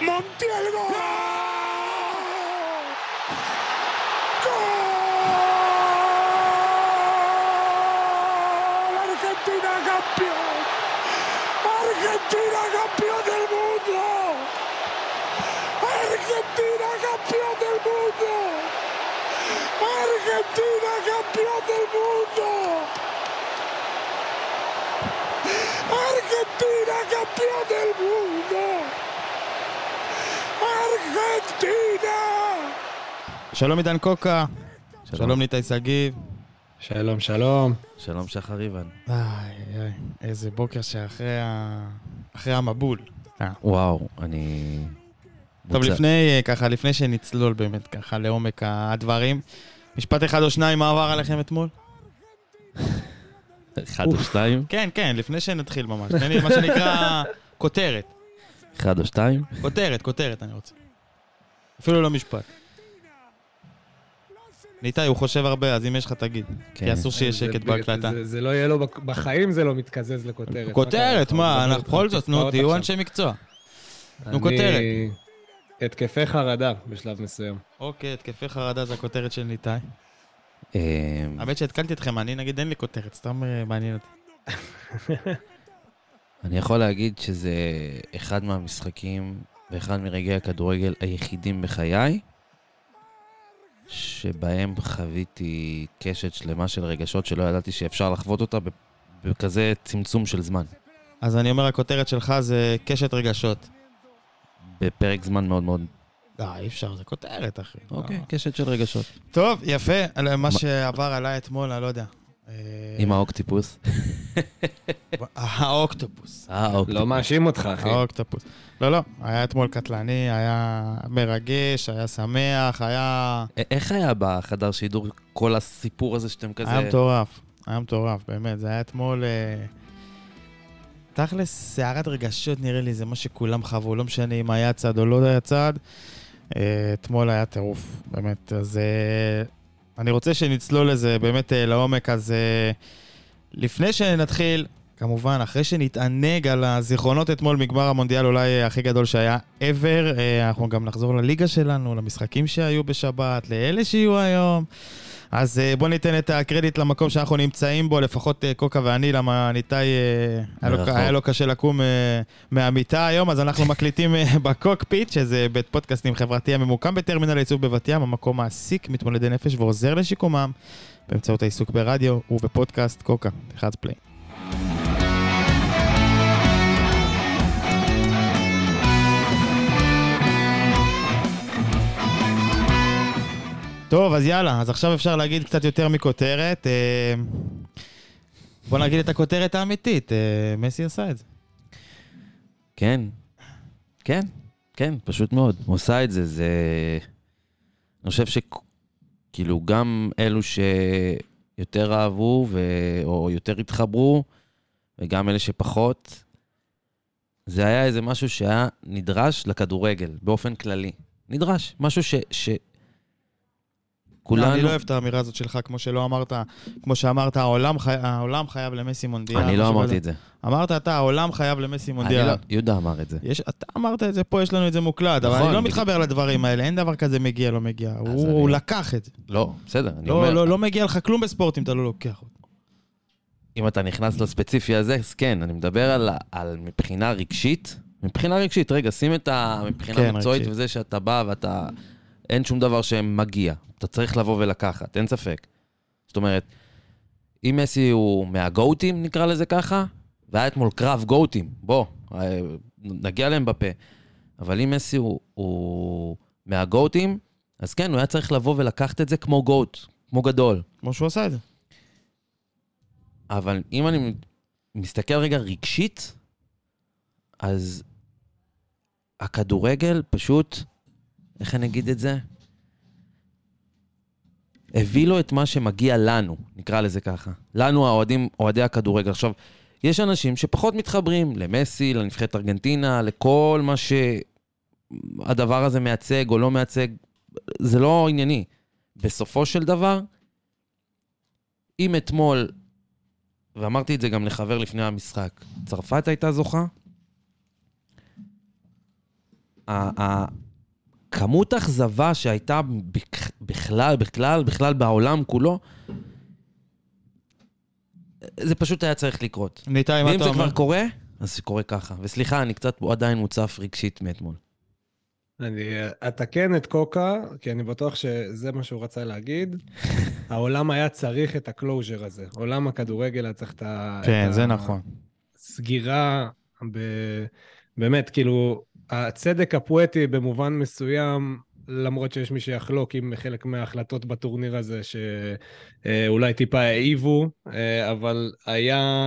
מונטיאל גול! גול! ארגנטינה גמפיון! ארגנטינה גמפיון del mundo! ארגנטינה גמפיון del mundo! ארגנטינה גמפיון del mundo! ארגנטינה גמפיון del mundo! שלום עידן קוקה, שלום ניתאי שגיב, שלום שלום, שלום שחר איוואן. איזה בוקר שאחרי המבול. וואו, אני... טוב, לפני שנצלול באמת ככה לעומק הדברים, משפט אחד או שניים, מה עבר עליכם אתמול? אחד או שתיים? כן, כן, לפני שנתחיל ממש, מה שנקרא כותרת. אחד או שתיים? כותרת אני רוצה. אפילו לא משפט. ניתאי, הוא חושב הרבה, אז אם יש לך תגיד. כי אסור שיהיה שקט בהקלטה. זה לא יהיה לו, בחיים זה לא מתקזז לכותרת. כותרת, מה? אנחנו בכל זאת, נו, תהיו אנשי מקצוע. נו, כותרת. התקפי חרדה בשלב מסוים. אוקיי, התקפי חרדה זה הכותרת של ניתאי. האמת שהתקלתי אתכם, אני נגיד אין לי כותרת, סתם מעניין אותי. אני יכול להגיד שזה אחד מהמשחקים ואחד מרגעי הכדורגל היחידים בחיי, שבהם חוויתי קשת שלמה של רגשות שלא ידעתי שאפשר לחוות אותה בכזה צמצום של זמן. אז אני אומר, הכותרת שלך זה קשת רגשות. בפרק זמן מאוד מאוד. לא, אי אפשר, זה כותרת, אחי. אוקיי, קשת של רגשות. טוב, יפה, מה שעבר עליי אתמול, אני לא יודע. עם האוקטיפוס. האוקטופוס. לא מאשים אותך, אחי. האוקטופוס. לא, היה אתמול קטלני, היה מרגש, היה שמח, היה... איך היה בחדר שידור כל הסיפור הזה שאתם כזה... היה מטורף, באמת. זה היה אתמול... תכלס, סערת רגשות נראה לי, זה מה שכולם חוו, לא משנה אם היה צד או לא היה צד. אתמול היה טירוף, באמת. אז אני רוצה שנצלול לזה באמת לעומק, אז... לפני שנתחיל, כמובן, אחרי שנתענג על הזיכרונות אתמול מגמר המונדיאל אולי הכי גדול שהיה ever, אנחנו גם נחזור לליגה שלנו, למשחקים שהיו בשבת, לאלה שיהיו היום. אז בוא ניתן את הקרדיט למקום שאנחנו נמצאים בו, לפחות קוקה ואני, למה ניתאי היה לו קשה לקום מהמיטה היום, אז אנחנו מקליטים בקוקפיט, שזה בית פודקאסטים חברתי הממוקם בטרמינל העיצוב בבת ים, המקום מעסיק מתמודדי נפש ועוזר לשיקומם, באמצעות העיסוק ברדיו ובפודקאסט קוקה, תחץ פליי. טוב, אז יאללה, אז עכשיו אפשר להגיד קצת יותר מכותרת. בוא נגיד את הכותרת האמיתית, מסי עשה את זה. כן, פשוט מאוד. הוא עשה את זה, זה... אני חושב כאילו גם אלו שיותר אהבו או יותר התחברו, וגם אלה שפחות, זה היה איזה משהו שהיה נדרש לכדורגל, באופן כללי. נדרש, משהו אני לא אוהב את האמירה הזאת שלך, כמו שאמרת, העולם חייב למסי מונדיאל. אני לא אמרתי את זה. אמרת אתה, העולם חייב למסי מונדיאל. יהודה אמר את זה. אתה אמרת את זה, פה יש לנו את זה מוקלט, אבל אני לא מתחבר לדברים האלה, אין דבר כזה מגיע, לא מגיע. הוא לקח את זה. לא, בסדר. לא מגיע לך כלום בספורט אם אתה לא לוקח אותו. אם אתה נכנס לספציפי הזה, כן, אני מדבר על מבחינה רגשית. מבחינה רגשית, רגע, שים את המבחינה מקצועית וזה שאתה בא ואתה... אין שום דבר שמגיע. אתה צריך לבוא ולקחת, אין ספק. זאת אומרת, אם מסי הוא מהגאוטים, נקרא לזה ככה, והיה אתמול קרב גאוטים, בוא, נגיע להם בפה. אבל אם מסי הוא מהגאוטים, אז כן, הוא היה צריך לבוא ולקחת את זה כמו גאוט, כמו גדול. כמו שהוא עשה את זה. אבל אם אני מסתכל רגע רגשית, אז הכדורגל פשוט... איך אני אגיד את זה? הביא לו את מה שמגיע לנו, נקרא לזה ככה. לנו, אוהדי הכדורגל. עכשיו, יש אנשים שפחות מתחברים למסי, לנבחרת ארגנטינה, לכל מה שהדבר הזה מייצג או לא מייצג. זה לא ענייני. בסופו של דבר, אם אתמול, ואמרתי את זה גם לחבר לפני המשחק, צרפת הייתה זוכה, הכמות האכזבה שהייתה בכלל בעולם כולו, זה פשוט היה צריך לקרות. ואם זה כבר קורה, אז זה קורה ככה. וסליחה, אני קצת עדיין מוצף רגשית מאתמול. אני אתקן את קוקה, כי אני בטוח שזה מה שהוא רצה להגיד. העולם היה צריך את הקלוז'ר הזה. עולם הכדורגל היה צריך את הסגירה. באמת, כאילו, הצדק הפואטי במובן מסוים, למרות שיש מי שיחלוק עם חלק מההחלטות בטורניר הזה, שאולי טיפה העיבו, אבל היה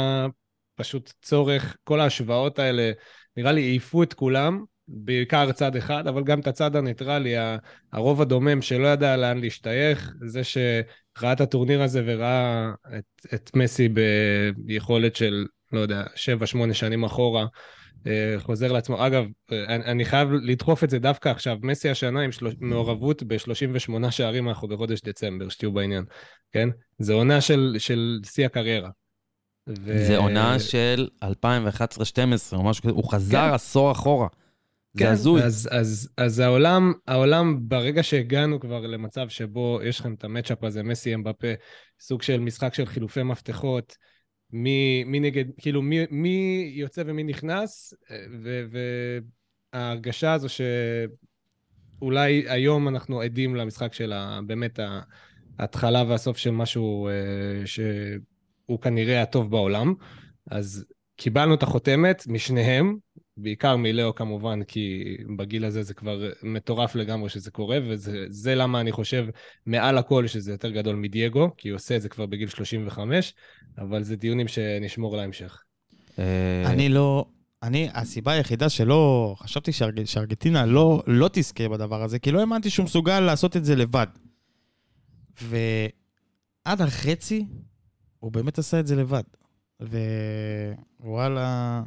פשוט צורך, כל ההשוואות האלה, נראה לי, העיפו את כולם, בעיקר צד אחד, אבל גם את הצד הניטרלי, הרוב הדומם שלא ידע לאן להשתייך, זה שראה את הטורניר הזה וראה את מסי ביכולת של, לא יודע, 7-8 שנים אחורה, חוזר לעצמו. אגב, אני חייב לדחוף את זה דווקא עכשיו. מסי השנה עם מעורבות ב-38 שערים אנחנו בחודש דצמבר, שתהיו בעניין. כן? זה עונה של שיא הקריירה. זה עונה של 2011-2012, או משהו, הוא חזר עשור אחורה. כן, אז העולם ברגע שהגענו כבר למצב שבו יש לכם את המאץ'אפ הזה, מסי אמבפה, סוג של משחק של חילופי מפתחות, מי נגד, כאילו מי יוצא ומי נכנס, וההרגשה הזו שאולי היום אנחנו עדים למשחק של באמת ההתחלה והסוף של משהו שהוא כנראה הטוב בעולם, אז קיבלנו את החותמת משניהם, בעיקר מילאו כמובן, כי בגיל הזה זה כבר מטורף לגמרי שזה קורה, וזה למה אני חושב מעל הכל שזה יותר גדול מדייגו, כי הוא עושה את זה כבר בגיל 35, אבל זה דיונים שנשמור להמשך. הסיבה היחידה שלא, חשבתי שארגנטינה לא תזכה בדבר הזה, כי לא האמנתי שהוא מסוגל לעשות את זה לבד. ועד החצי, הוא באמת עשה את זה לבד. ווואלה...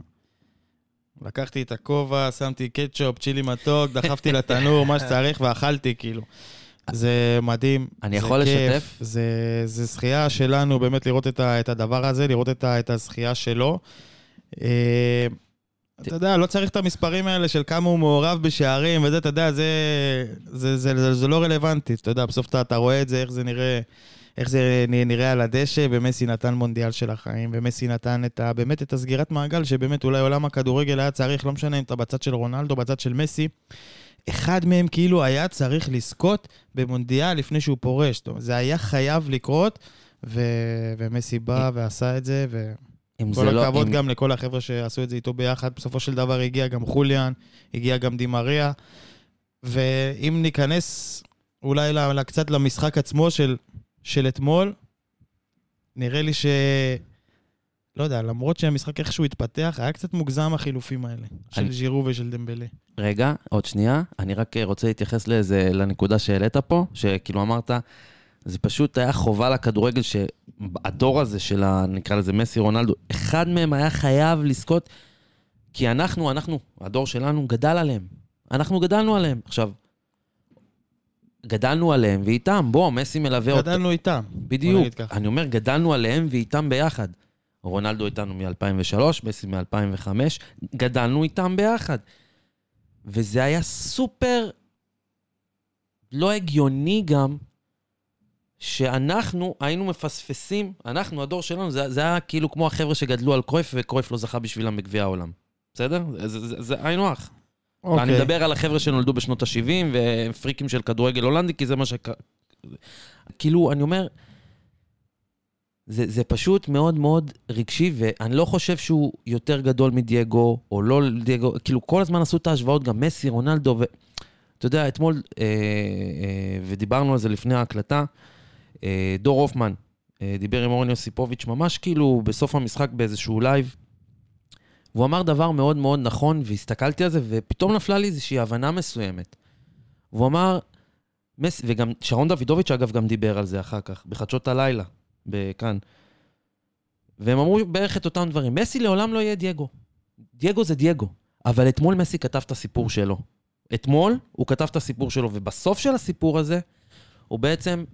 לקחתי את הכובע, שמתי קטשופ, צ'ילי מתוק, דחפתי לתנור, מה שצריך, ואכלתי, כאילו. זה מדהים, אני יכול לשתף? זה זכייה שלנו, באמת לראות את הדבר הזה, לראות את הזכייה שלו. אתה יודע, לא צריך את המספרים האלה של כמה הוא מעורב בשערים, וזה, אתה יודע, זה לא רלוונטי. אתה יודע, בסוף אתה רואה את זה, איך זה נראה על הדשא, ומסי נתן מונדיאל של החיים, ומסי נתן באמת את הסגירת מעגל, שבאמת אולי עולם הכדורגל היה צריך, לא משנה אם אתה בצד של רונלדו, בצד של מסי, אחד מהם כאילו היה צריך לזכות במונדיאל לפני שהוא פורש, זה היה חייב לקרות, ומסי בא ועשה את זה, וכל הכבוד גם לכל החבר'ה שעשו את זה איתו ביחד, בסופו של דבר הגיע גם חוליאן, הגיע גם די מריה, ואם ניכנס אולי קצת למשחק עצמו של אתמול, נראה לי לא יודע, למרות שהמשחק איכשהו התפתח, היה קצת מוגזם החילופים האלה, של ז'ירו ושל דמבלה. רגע, עוד שנייה, אני רק רוצה להתייחס לנקודה שהעלית פה, שכאילו אמרת, זה פשוט היה חובה לכדורגל, שהדור הזה של, נקרא לזה מסי רונלדו, אחד מהם היה חייב לזכות, כי אנחנו, הדור שלנו גדל עליהם. אנחנו גדלנו עליהם. עכשיו, גדלנו עליהם ואיתם, בוא, מסי מלווה אותם. גדלנו איתם. בדיוק, אני אומר, גדלנו עליהם ואיתם ביחד. רונלדו איתנו מ-2003, מסי מ-2005, גדלנו איתם ביחד. וזה היה סופר לא הגיוני גם, שאנחנו היינו מפספסים, אנחנו, הדור שלנו, זה היה כאילו כמו החבר'ה שגדלו על קרויף, וקרויף לא זכה בשבילם בגביע העולם. בסדר? זה היינו אח. אני מדבר על החבר'ה שנולדו בשנות ה-70, והם פריקים של כדורגל הולנדי, כי זה מה כאילו, אני אומר, זה פשוט מאוד מאוד רגשי, ואני לא חושב שהוא יותר גדול מדייגו, או לא דייגו, כאילו כל הזמן עשו את ההשוואות, גם מסי, רונלדו, ואתה יודע, אתמול, ודיברנו על זה לפני ההקלטה, דורופמן, דיבר עם אורן יוסיפוביץ' ממש כאילו, בסוף המשחק באיזשהו לייב, והוא אמר דבר מאוד מאוד נכון, והסתכלתי על זה, ופתאום נפלה לי איזושהי הבנה מסוימת. והוא אמר, וגם שרון דודוביץ' אגב גם דיבר על זה אחר כך, בחדשות הלילה, כאן. והם אמרו בערך את אותם דברים, מסי לעולם לא יהיה דייגו. דייגו זה דייגו, אבל אתמול מסי כתב את הסיפור שלו. אתמול הוא כתב את הסיפור שלו, ובסוף של הסיפור הזה, הוא בעצם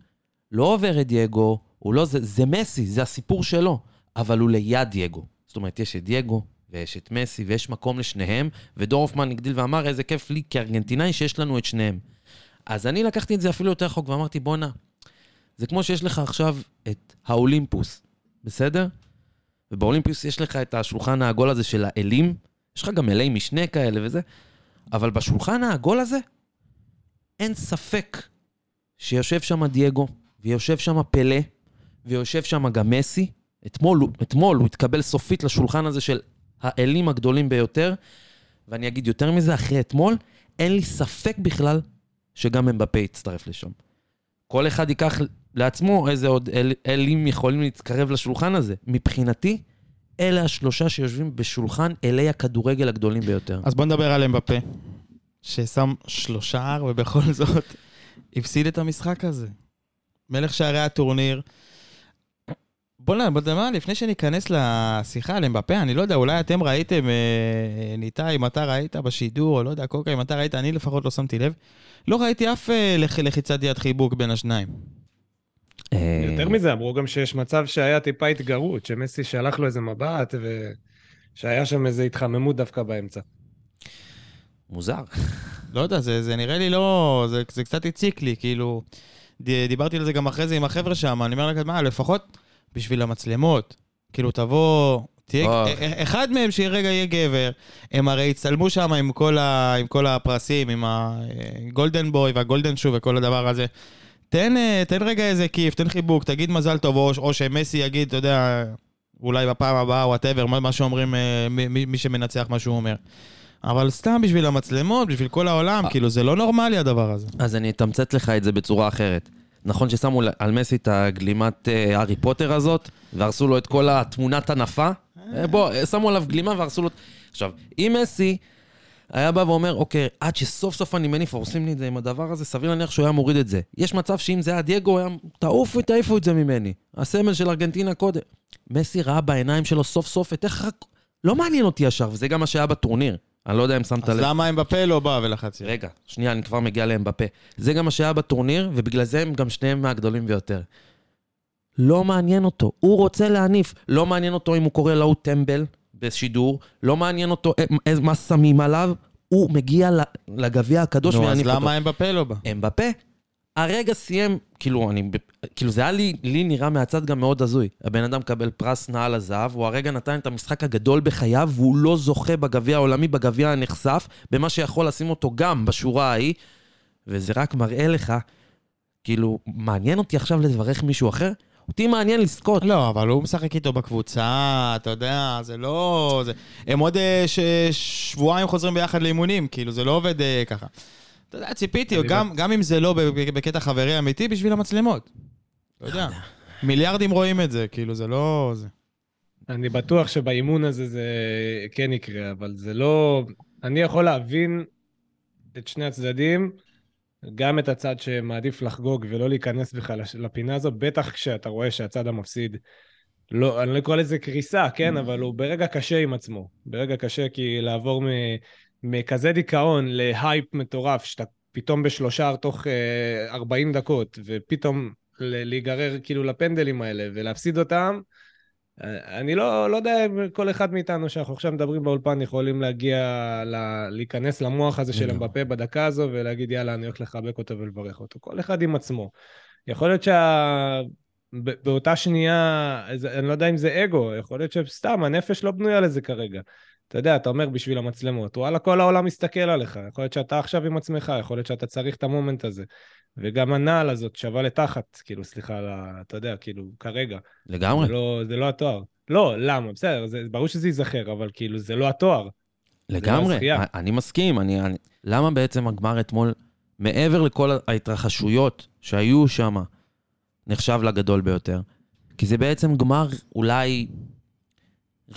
לא עובר את דייגו, זה מסי, זה הסיפור שלו, אבל הוא ליד דייגו. זאת אומרת, יש את דייגו, ויש את מסי, ויש מקום לשניהם, ודורופמן הגדיל ואמר, איזה כיף לי כארגנטינאי שיש לנו את שניהם. אז אני לקחתי את זה אפילו יותר חוק, ואמרתי, בונה, זה כמו שיש לך עכשיו את האולימפוס, בסדר? ובאולימפוס יש לך את השולחן העגול הזה של האלים, יש לך גם אלי משנה כאלה וזה, אבל בשולחן העגול הזה, אין ספק שיושב שם דייגו, ויושב שם פלא, ויושב שם גם מסי, אתמול הוא התקבל סופית לשולחן הזה של האלים הגדולים ביותר, ואני אגיד יותר מזה, אחרי אתמול, אין לי ספק בכלל שגם אמבפה יצטרף לשם. כל אחד ייקח לעצמו איזה עוד אלים יכולים להתקרב לשולחן הזה. מבחינתי, אלה השלושה שיושבים בשולחן אלי הכדורגל הגדולים ביותר. אז בוא נדבר על אמבפה, ששם 3 שערים, ובכל זאת הפסיד את המשחק הזה. מלך שערי הטורניר. בוא נדמה, לפני שניכנס לשיחה על אמבפה, אני לא יודע, אולי אתם ראיתם, ניתאי, אם אתה ראית בשידור, או לא יודע, קוקה, אם אתה ראית, אני לפחות לא שמתי לב, לא ראיתי אף לחיצת יד חיבוק בין השניים. יותר מזה, אמרו גם שיש מצב שהיה טיפה התגרות, שמסי שלח לו איזה מבט, ושהיה שם איזה התחממות דווקא באמצע. מוזר. לא יודע, זה נראה לי לא, זה קצת הציק לי, כאילו, דיברתי על זה גם אחרי זה עם החבר'ה שם, אני אומר לכם, לפחות בשביל המצלמות, כאילו תבוא, תהיה, אחד מהם שרגע יהיה גבר, הם הרי הצלמו שם עם כל הפרסים, עם הגולדן בוי והגולדן שו וכל הדבר הזה, תן רגע איזה כיף, תן חיבוק, תגיד מזל טוב, או שמסי יגיד, אתה יודע, אולי בפעם הבאה, או הטבר, מה שאומרים, מי שמנצח מה שהוא אומר. אבל סתם בשביל המצלמות, בשביל כל העולם, כאילו זה לא נורמלי הדבר הזה. אז אני אתמצת לך את זה בצורה אחרת. נכון ששמו על מסי את הגלימת הארי פוטר הזאת, והרסו לו את כל התמונת הנפה, שמו עליו גלימה והרסו לו... עכשיו, אם מסי היה בא ואומר, אוקיי, עד שסוף סוף אני מניף, הורסים לי את זה עם הדבר הזה, סביר להניח שהוא היה מוריד את זה. יש מצב שאם זה היה דייגו, היה תעיפו את זה ממני. הסמל של ארגנטינה קודם. מסי ראה בעיניים שלו סוף סוף את איך... לא מעניין אותי ישר, וזה גם מה שהיה בטורניר. אני לא יודע אם שמת לב. אז למה אמבפה לא בא ולחצי? רגע, שנייה, אני כבר מגיע לאמבפה. זה גם מה שהיה בטורניר, ובגלל זה הם גם שניהם מהגדולים ביותר. לא מעניין אותו. הוא רוצה להניף. לא מעניין אותו אם הוא קורא לו טמבל בשידור. לא מעניין אותו מה שמים עליו. הוא מגיע לגביע הקדוש ויניף אותו. אז למה אמבפה לא בא? אמבפה? הרגע סיים, כאילו זה היה לי נראה מהצד גם מאוד הזוי. הבן אדם קבל פרס נעל הזהב, הוא הרגע נתן את המשחק הגדול בחייו, והוא לא זוכה בגביע העולמי, בגביע הנחשף, במה שיכול לשים אותו גם בשורה ההיא, וזה רק מראה לך, כאילו, מעניין אותי עכשיו לדברך מישהו אחר? אותי מעניין לזכות. לא, אבל הוא משחק איתו בקבוצה, אתה יודע, זה לא... הם עוד שבועיים חוזרים ביחד לאימונים, כאילו, זה לא עובד ככה. אתה יודע, ציפיתי, גם אם זה לא בקטע חברי אמיתי, בשביל המצלמות. אתה יודע, מיליארדים רואים את זה, כאילו זה לא... אני בטוח שבאימון הזה זה כן יקרה, אבל זה לא... אני יכול להבין את שני הצדדים, גם את הצד שמעדיף לחגוג ולא להיכנס בכלל לפינה הזו, בטח כשאתה רואה שהצד המפסיד, אני לא קורא לזה קריסה, כן, אבל הוא ברגע קשה עם עצמו. ברגע קשה, כי לעבור מכזה דיכאון להייפ מטורף, שאתה פתאום ב3 שערים תוך 40 דקות, ופתאום להיגרר כאילו לפנדלים האלה, ולהפסיד אותם, אני לא יודע אם כל אחד מאיתנו, שאנחנו עכשיו מדברים באולפן, יכולים להיכנס למוח הזה של אמבפה בדקה הזו, ולהגיד יאללה, אני הולך לחבק אותו ולברך אותו. כל אחד עם עצמו. יכול להיות באותה שנייה, אני לא יודע אם זה אגו, יכול להיות שסתם, הנפש לא בנויה לזה כרגע. אתה יודע, אתה אומר בשביל המצלמות, וואלה, כל העולם מסתכל עליך, יכול להיות שאתה עכשיו עם עצמך, יכול להיות שאתה צריך את המומנט הזה, וגם הנעל הזאת שווה לתחת, כאילו, סליחה, אתה יודע, כאילו, כרגע. לגמרי. זה לא התואר. לא, למה? בסדר, ברור שזה ייזכר, אבל כאילו, זה לא התואר. לגמרי, אני מסכים, למה בעצם הגמר אתמול, מעבר לכל ההתרחשויות שהיו שם, נחשב לגדול ביותר? כי זה בעצם גמר אולי...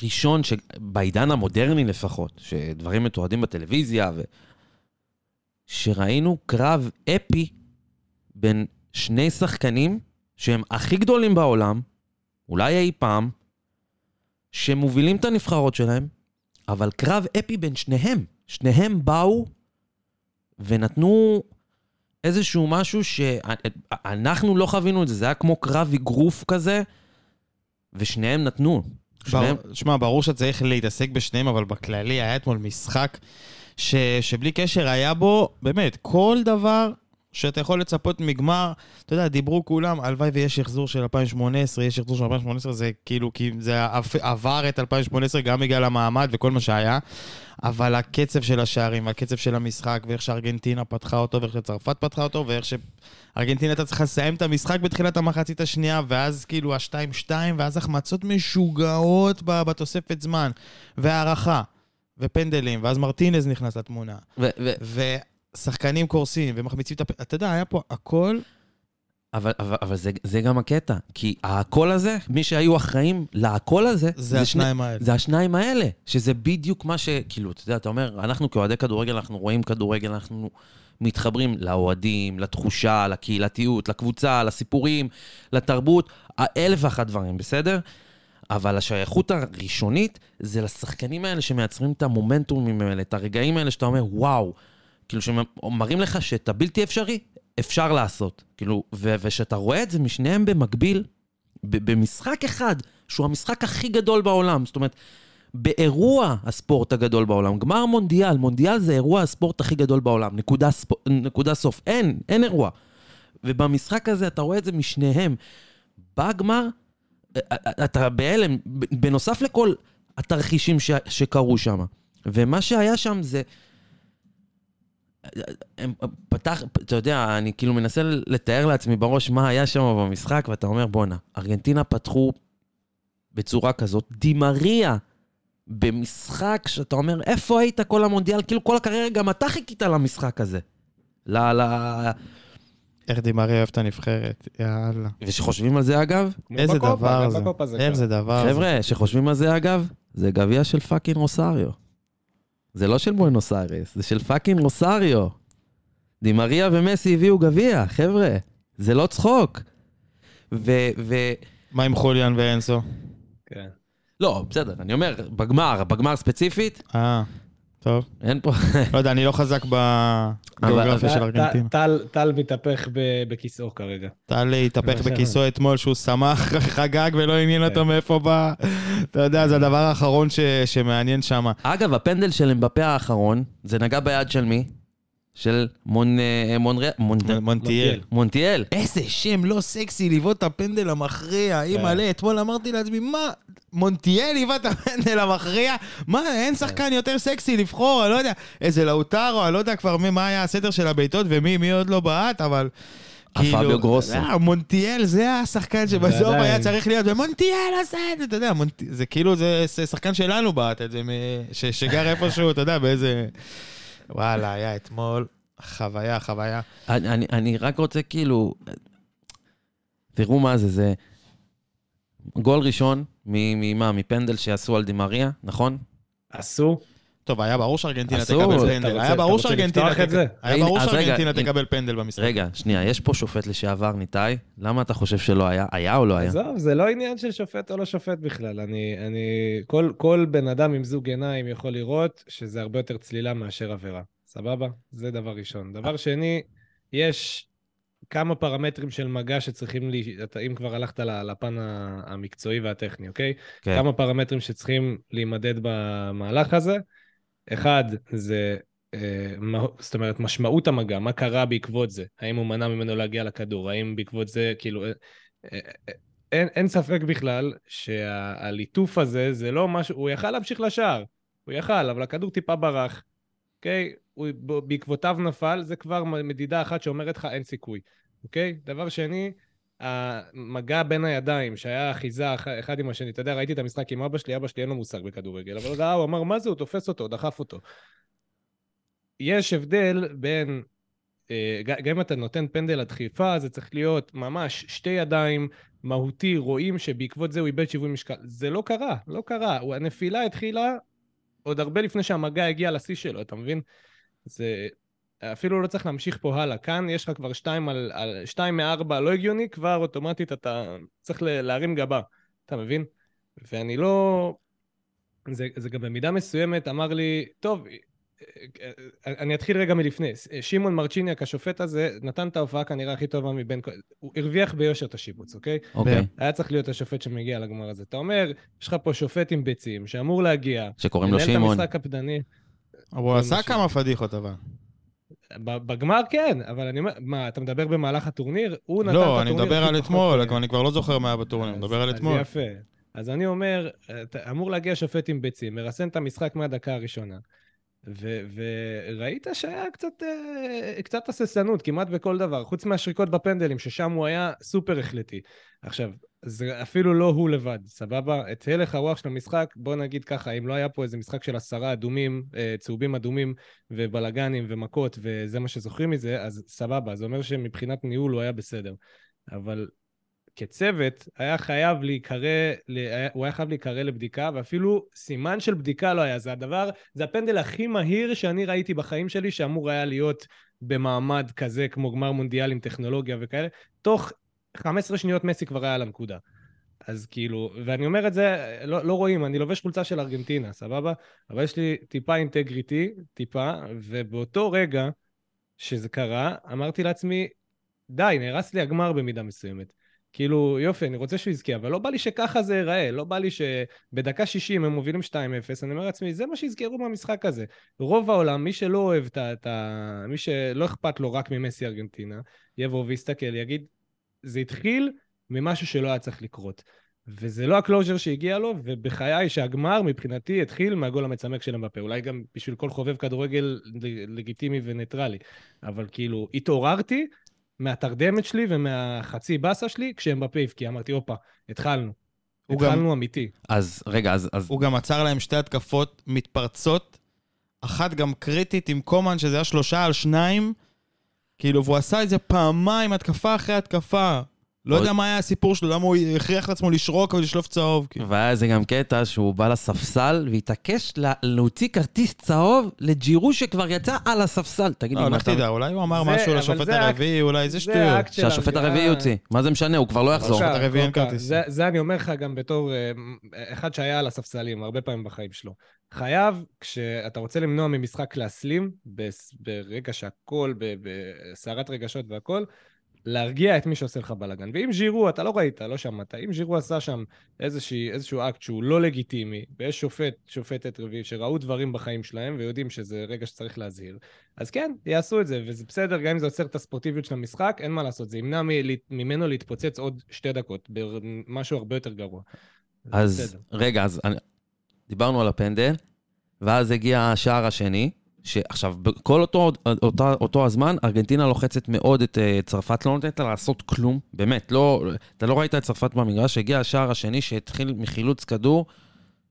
ראשון שבעידן המודרני לפחות, שדברים מתועדים בטלוויזיה, שראינו קרב אפי בין שני שחקנים שהם הכי גדולים בעולם, אולי אי פעם, שמובילים את הנבחרות שלהם, אבל קרב אפי בין שניהם. שניהם באו ונתנו איזשהו משהו שאנחנו לא חווינו את זה, זה היה כמו קרב איגרוף כזה, ושניהם נתנו. שמע, ברור שצריך להתעסק בשניהם, אבל בכללי היה אתמול משחק שבלי קשר היה בו, באמת, כל דבר שאתה יכול לצפות מגמר, אתה יודע, דיברו כולם, הלוואי ויש יחזור של 2018, יש יחזור של 2018, זה כאילו, כי זה עבר את 2018 גם בגלל המעמד וכל מה שהיה, אבל הקצב של השערים, הקצב של המשחק, ואיך שארגנטינה פתחה אותו, ואיך שצרפת פתחה אותו, ואיך שארגנטינה צריכה לסיים את המשחק בתחילת המחצית השנייה, ואז כאילו ה-2-2, ואז החמצות משוגעות בתוספת זמן, והערכה, ופנדלים, ואז מרטינז נכנס לתמונה, שחקנים קורסים ומחמיצים את הפ... אתה יודע, היה פה הכל. אבל זה גם הקטע. כי הכל הזה, מי שהיו אחראים להכל הזה, זה השניים האלה. זה השניים האלה, שזה בדיוק מה ש... כאילו, אתה יודע, אתה אומר, אנחנו כאוהדי כדורגל, אנחנו רואים כדורגל, אנחנו מתחברים לאוהדים, לתחושה, לקהילתיות, לקבוצה, לסיפורים, לתרבות, האלף ואחת דברים, בסדר? אבל השייכות הראשונית זה לשחקנים האלה שמייצרים את המומנטומים האלה, את הרגעים האלה שאתה אומר, וואו, כאילו שמראים לך שאתה בלתי אפשרי, אפשר לעשות. כאילו, ושאתה רואה את זה משניהם במקביל, במשחק אחד, שהוא המשחק הכי גדול בעולם. זאת אומרת, באירוע הספורט הגדול בעולם. גמר מונדיאל, מונדיאל זה אירוע הספורט הכי גדול בעולם. נקודה סוף. אין אירוע. ובמשחק הזה אתה רואה את זה משניהם. בגמר, אתה בעלם, בנוסף לכל התרחישים שקרו שם. ומה שהיה שם זה... אתה יודע, אני כאילו מנסה לתאר לעצמי בראש מה היה שם במשחק, ואתה אומר בונה, ארגנטינה פתחו בצורה כזאת, די מריה במשחק שאתה אומר, איפה היית כל המונדיאל? כאילו כל הקריירה גם אתה חיכית למשחק הזה. איך די מריה אוהבת הנבחרת, יאללה. ושחושבים על זה אגב? איזה דבר זה, איך זה דבר זה. חבר'ה, שחושבים על זה אגב, זה גביע של פאקינג רוסריו. זה לא של בואנוס איירס, זה של פאקינג רוסריו. די מריה ומסי הביאו גביע, חבר'ה. זה לא צחוק. מה עם חוליאן ואינסו? כן. לא, בסדר, אני אומר, בגמר ספציפית. טוב. אין פה... לא יודע, אני לא חזק בגיאוגרפיה של ארגנטינה. טל מתהפך בכיסאו כרגע. טל התהפך בכיסאו אתמול שהוא שמח, חגג ולא עניין אותו מאיפה בא. אתה יודע, זה הדבר האחרון שמעניין שם. אגב, הפנדל של אמבפה האחרון, זה נגע ביד של מי? של מונטיאל. מונטיאל. איזה שם לא סקסי ליוות את הפנדל המכריע. אימאלה, אתמול אמרתי לעצמי, מה... מונטיאל ליוות את הפנדל המכריע? מה, אין שחקן יותר סקסי לבחור, אני לא יודע. איזה לאוטרו, אני לא יודע כבר מה היה הסדר של הביתות ומי עוד לא בעט, אבל... הפאביו גרוסו. מונטיאל, זה השחקן שבסוף היה צריך להיות, ומונטיאל עושה את זה, אתה יודע, זה כאילו, זה שחקן שלנו בעט את זה, שגר איפשהו, אתה יודע, באיזה... וואלה, היה אתמול, חוויה. אני רק רוצה כאילו, תראו מה זה, זה גול ראשון, מפנדל שעשו על די מריה, נכון? עשו. טוב, היה ברור שארגנטינה תקבל פנדל. היה ברור שארגנטינה תקבל פנדל במשחק. רגע, שנייה, יש פה שופט לשעבר, ניתאי, למה אתה חושב שלא היה? היה או לא היה? עזוב, זה לא עניין של שופט או לא שופט בכלל. כל בן אדם עם זוג עיניים יכול לראות שזה הרבה יותר צלילה מאשר עבירה. סבבה? זה דבר ראשון. דבר שני, יש כמה פרמטרים של מגע שצריכים, אם כבר הלכת לפן המקצועי והטכני, אוקיי? כמה פרמטרים שצריכים להימדד במהלך הזה. אחד, זה, זאת אומרת, משמעות המגע, מה קרה בעקבות זה? האם הוא מנע ממנו להגיע לכדור? האם בעקבות זה, כאילו, אין ספק בכלל שהליטוף הזה, זה לא משהו, הוא יכל להמשיך לשער, הוא יכל, אבל הכדור טיפה ברח, אוקיי? בעקבותיו נפל, זה כבר מדידה אחת שאומרת לך, אין סיכוי, אוקיי? דבר שני, המגע בין הידיים, שהיה אחיזה אחד עם השני, אתה יודע, ראיתי את המשחק עם אבא שלי אין לו מושג בכדורגל, אבל לא, הוא אמר, מה זה? הוא תופס אותו, דחף אותו. יש הבדל בין, גם אם אתה נותן פנדל לדחיפה, זה צריך להיות ממש שתי ידיים, מהותי, רואים שבעקבות זה הוא איבד שיווי משקל. זה לא קרה. הנפילה התחילה עוד הרבה לפני שהמגע הגיע לשיא שלו, אתה מבין? זה... אפילו לא צריך להמשיך פה הלאה, כאן יש לך כבר 2 מ-4 לא הגיוני, כבר אוטומטית אתה צריך להרים גבה, אתה מבין? ואני לא... זה גם במידה מסוימת אמר לי, טוב, אני אתחיל רגע מלפני, שימון מרצ'יניאק, השופט הזה, נתן את ההופעה כנראה הכי טובה מבין, הוא הרוויח ביושר את השיבוץ, אוקיי? אוקיי. היה צריך להיות השופט שמגיע לגמר הזה. אתה אומר, יש לך פה שופט עם ביצים, שאמור להגיע, שקוראים לו שימון. לנהל את המשחק הפדני. אבל הוא עשה כמה פדיחות, אבל. בגמר כן, אבל אני אומר, מה, אתה מדבר במהלך הטורניר? הוא נתן את הטורניר. לא, אני מדבר על אתמול, אני כבר לא זוכר מה היה בטורניר, אני מדבר על אתמול. יפה. אז אני אומר, אמור להגיע שופט עם ביצים, מרסן את המשחק מהדקה הראשונה. וראית שהיה קצת הססנות, כמעט בכל דבר, חוץ מהשריקות בפנדלים, ששם הוא היה סופר החלטי. עכשיו, זה אפילו לא הוא לבד, סבבה? את הלך הרוח של המשחק, בוא נגיד ככה, אם לא היה פה איזה משחק של 10 אדומים, צהובים אדומים, ובלגנים ומכות, וזה מה שזוכרים מזה, אז סבבה, זה אומר שמבחינת ניהול הוא היה בסדר. אבל כצוות, הוא היה חייב להיקרא לבדיקה, ואפילו סימן של בדיקה לא היה. זה הפנדל הכי מהיר שאני ראיתי בחיים שלי, שאמור היה להיות במעמד כזה, כמו גמר מונדיאל עם טכנולוגיה וכאלה. תוך 15 שניות מסי כבר היה על הנקודה. אז כאילו, ואני אומר את זה, לא רואים, אני לובש חולצה של ארגנטינה, סבבה? אבל יש לי טיפה אינטגריטי, ובאותו רגע שזה קרה, אמרתי לעצמי, די, נהרס לי הגמר במידה מסוימת. כאילו, יופי, אני רוצה שהוא יזכה, אבל לא בא לי שככה זה ייראה, לא בא לי שבדקה 60 הם מובילים 2-0, אני אומר לעצמי, זה מה שיזכרו מהמשחק הזה. רוב העולם, מי שלא אוהב, מי שלא אכפת לו רק ממסי ארגנטינה, יבוא ויסתכל, יגיד, זה התחיל ממשהו שלא היה צריך לקרות. וזה לא הקלוז'ר שהגיע לו, ובחיי שהגמר מבחינתי התחיל מהגול המצמק של אמבפה, אולי גם בשביל כל חובב כדורגל לגיטימי וניטרלי, אבל כאילו, התעוררתי, מהתרדמת שלי ומהחצי בסה שלי, כשהם בפייב, כי אמרתי, אופה, התחלנו אמיתי. אז רגע, הוא גם עצר להם שתי התקפות מתפרצות, אחת גם קריטית עם קומן, שזה היה 3-2, כאילו, והוא עשה את זה פעמיים, התקפה אחרי התקפה, לא יודע מה היה הסיפור שלו, למה הוא הכריח לעצמו לשרוק ולשלוף צהוב. והיה זה גם קטע שהוא בא לספסל, והתעקש להוציא כרטיס צהוב לג'ירו שכבר יצא על הספסל. תגידי, לא תדע, אולי הוא אמר משהו לשופט הרביעי, אולי זה שטויות. שהשופט הרביעי יוציא. מה זה משנה, הוא כבר לא יחזור. השופט הרביעי אין כרטיס. זה אני אומר לך גם בתור אחד שהיה על הספסלים, הרבה פעמים בחיים שלו. חייב, כשאתה רוצה למנוע ממשחק להסלים, ברגע שהכל, בסערת רגשות והכל, להרגיע את מי שעושה לך בלגן. ואם ז'ירו, אתה לא ראית, לא שמעת, אם ז'ירו עשה שם איזשהו אקט שהוא לא לגיטימי, ויש שופטת רביעית שראו דברים בחיים שלהם, ויודעים שזה רגע שצריך להזהיר, אז כן, יעשו את זה, וזה בסדר, גם אם זה עוצר את הספורטיביות של המשחק, אין מה לעשות, זה ימנע ממנו להתפוצץ עוד 2 דקות, במשהו הרבה יותר גרוע. אז רגע, דיברנו על הפנדל, ואז הגיע השער השני, שעכשיו, בכל אותו הזמן, ארגנטינה לוחצת מאוד את צרפת, לא נותנת לה לעשות כלום, באמת, אתה לא ראית את צרפת במגרש, שהגיע השער השני שהתחיל מחילוץ כדור,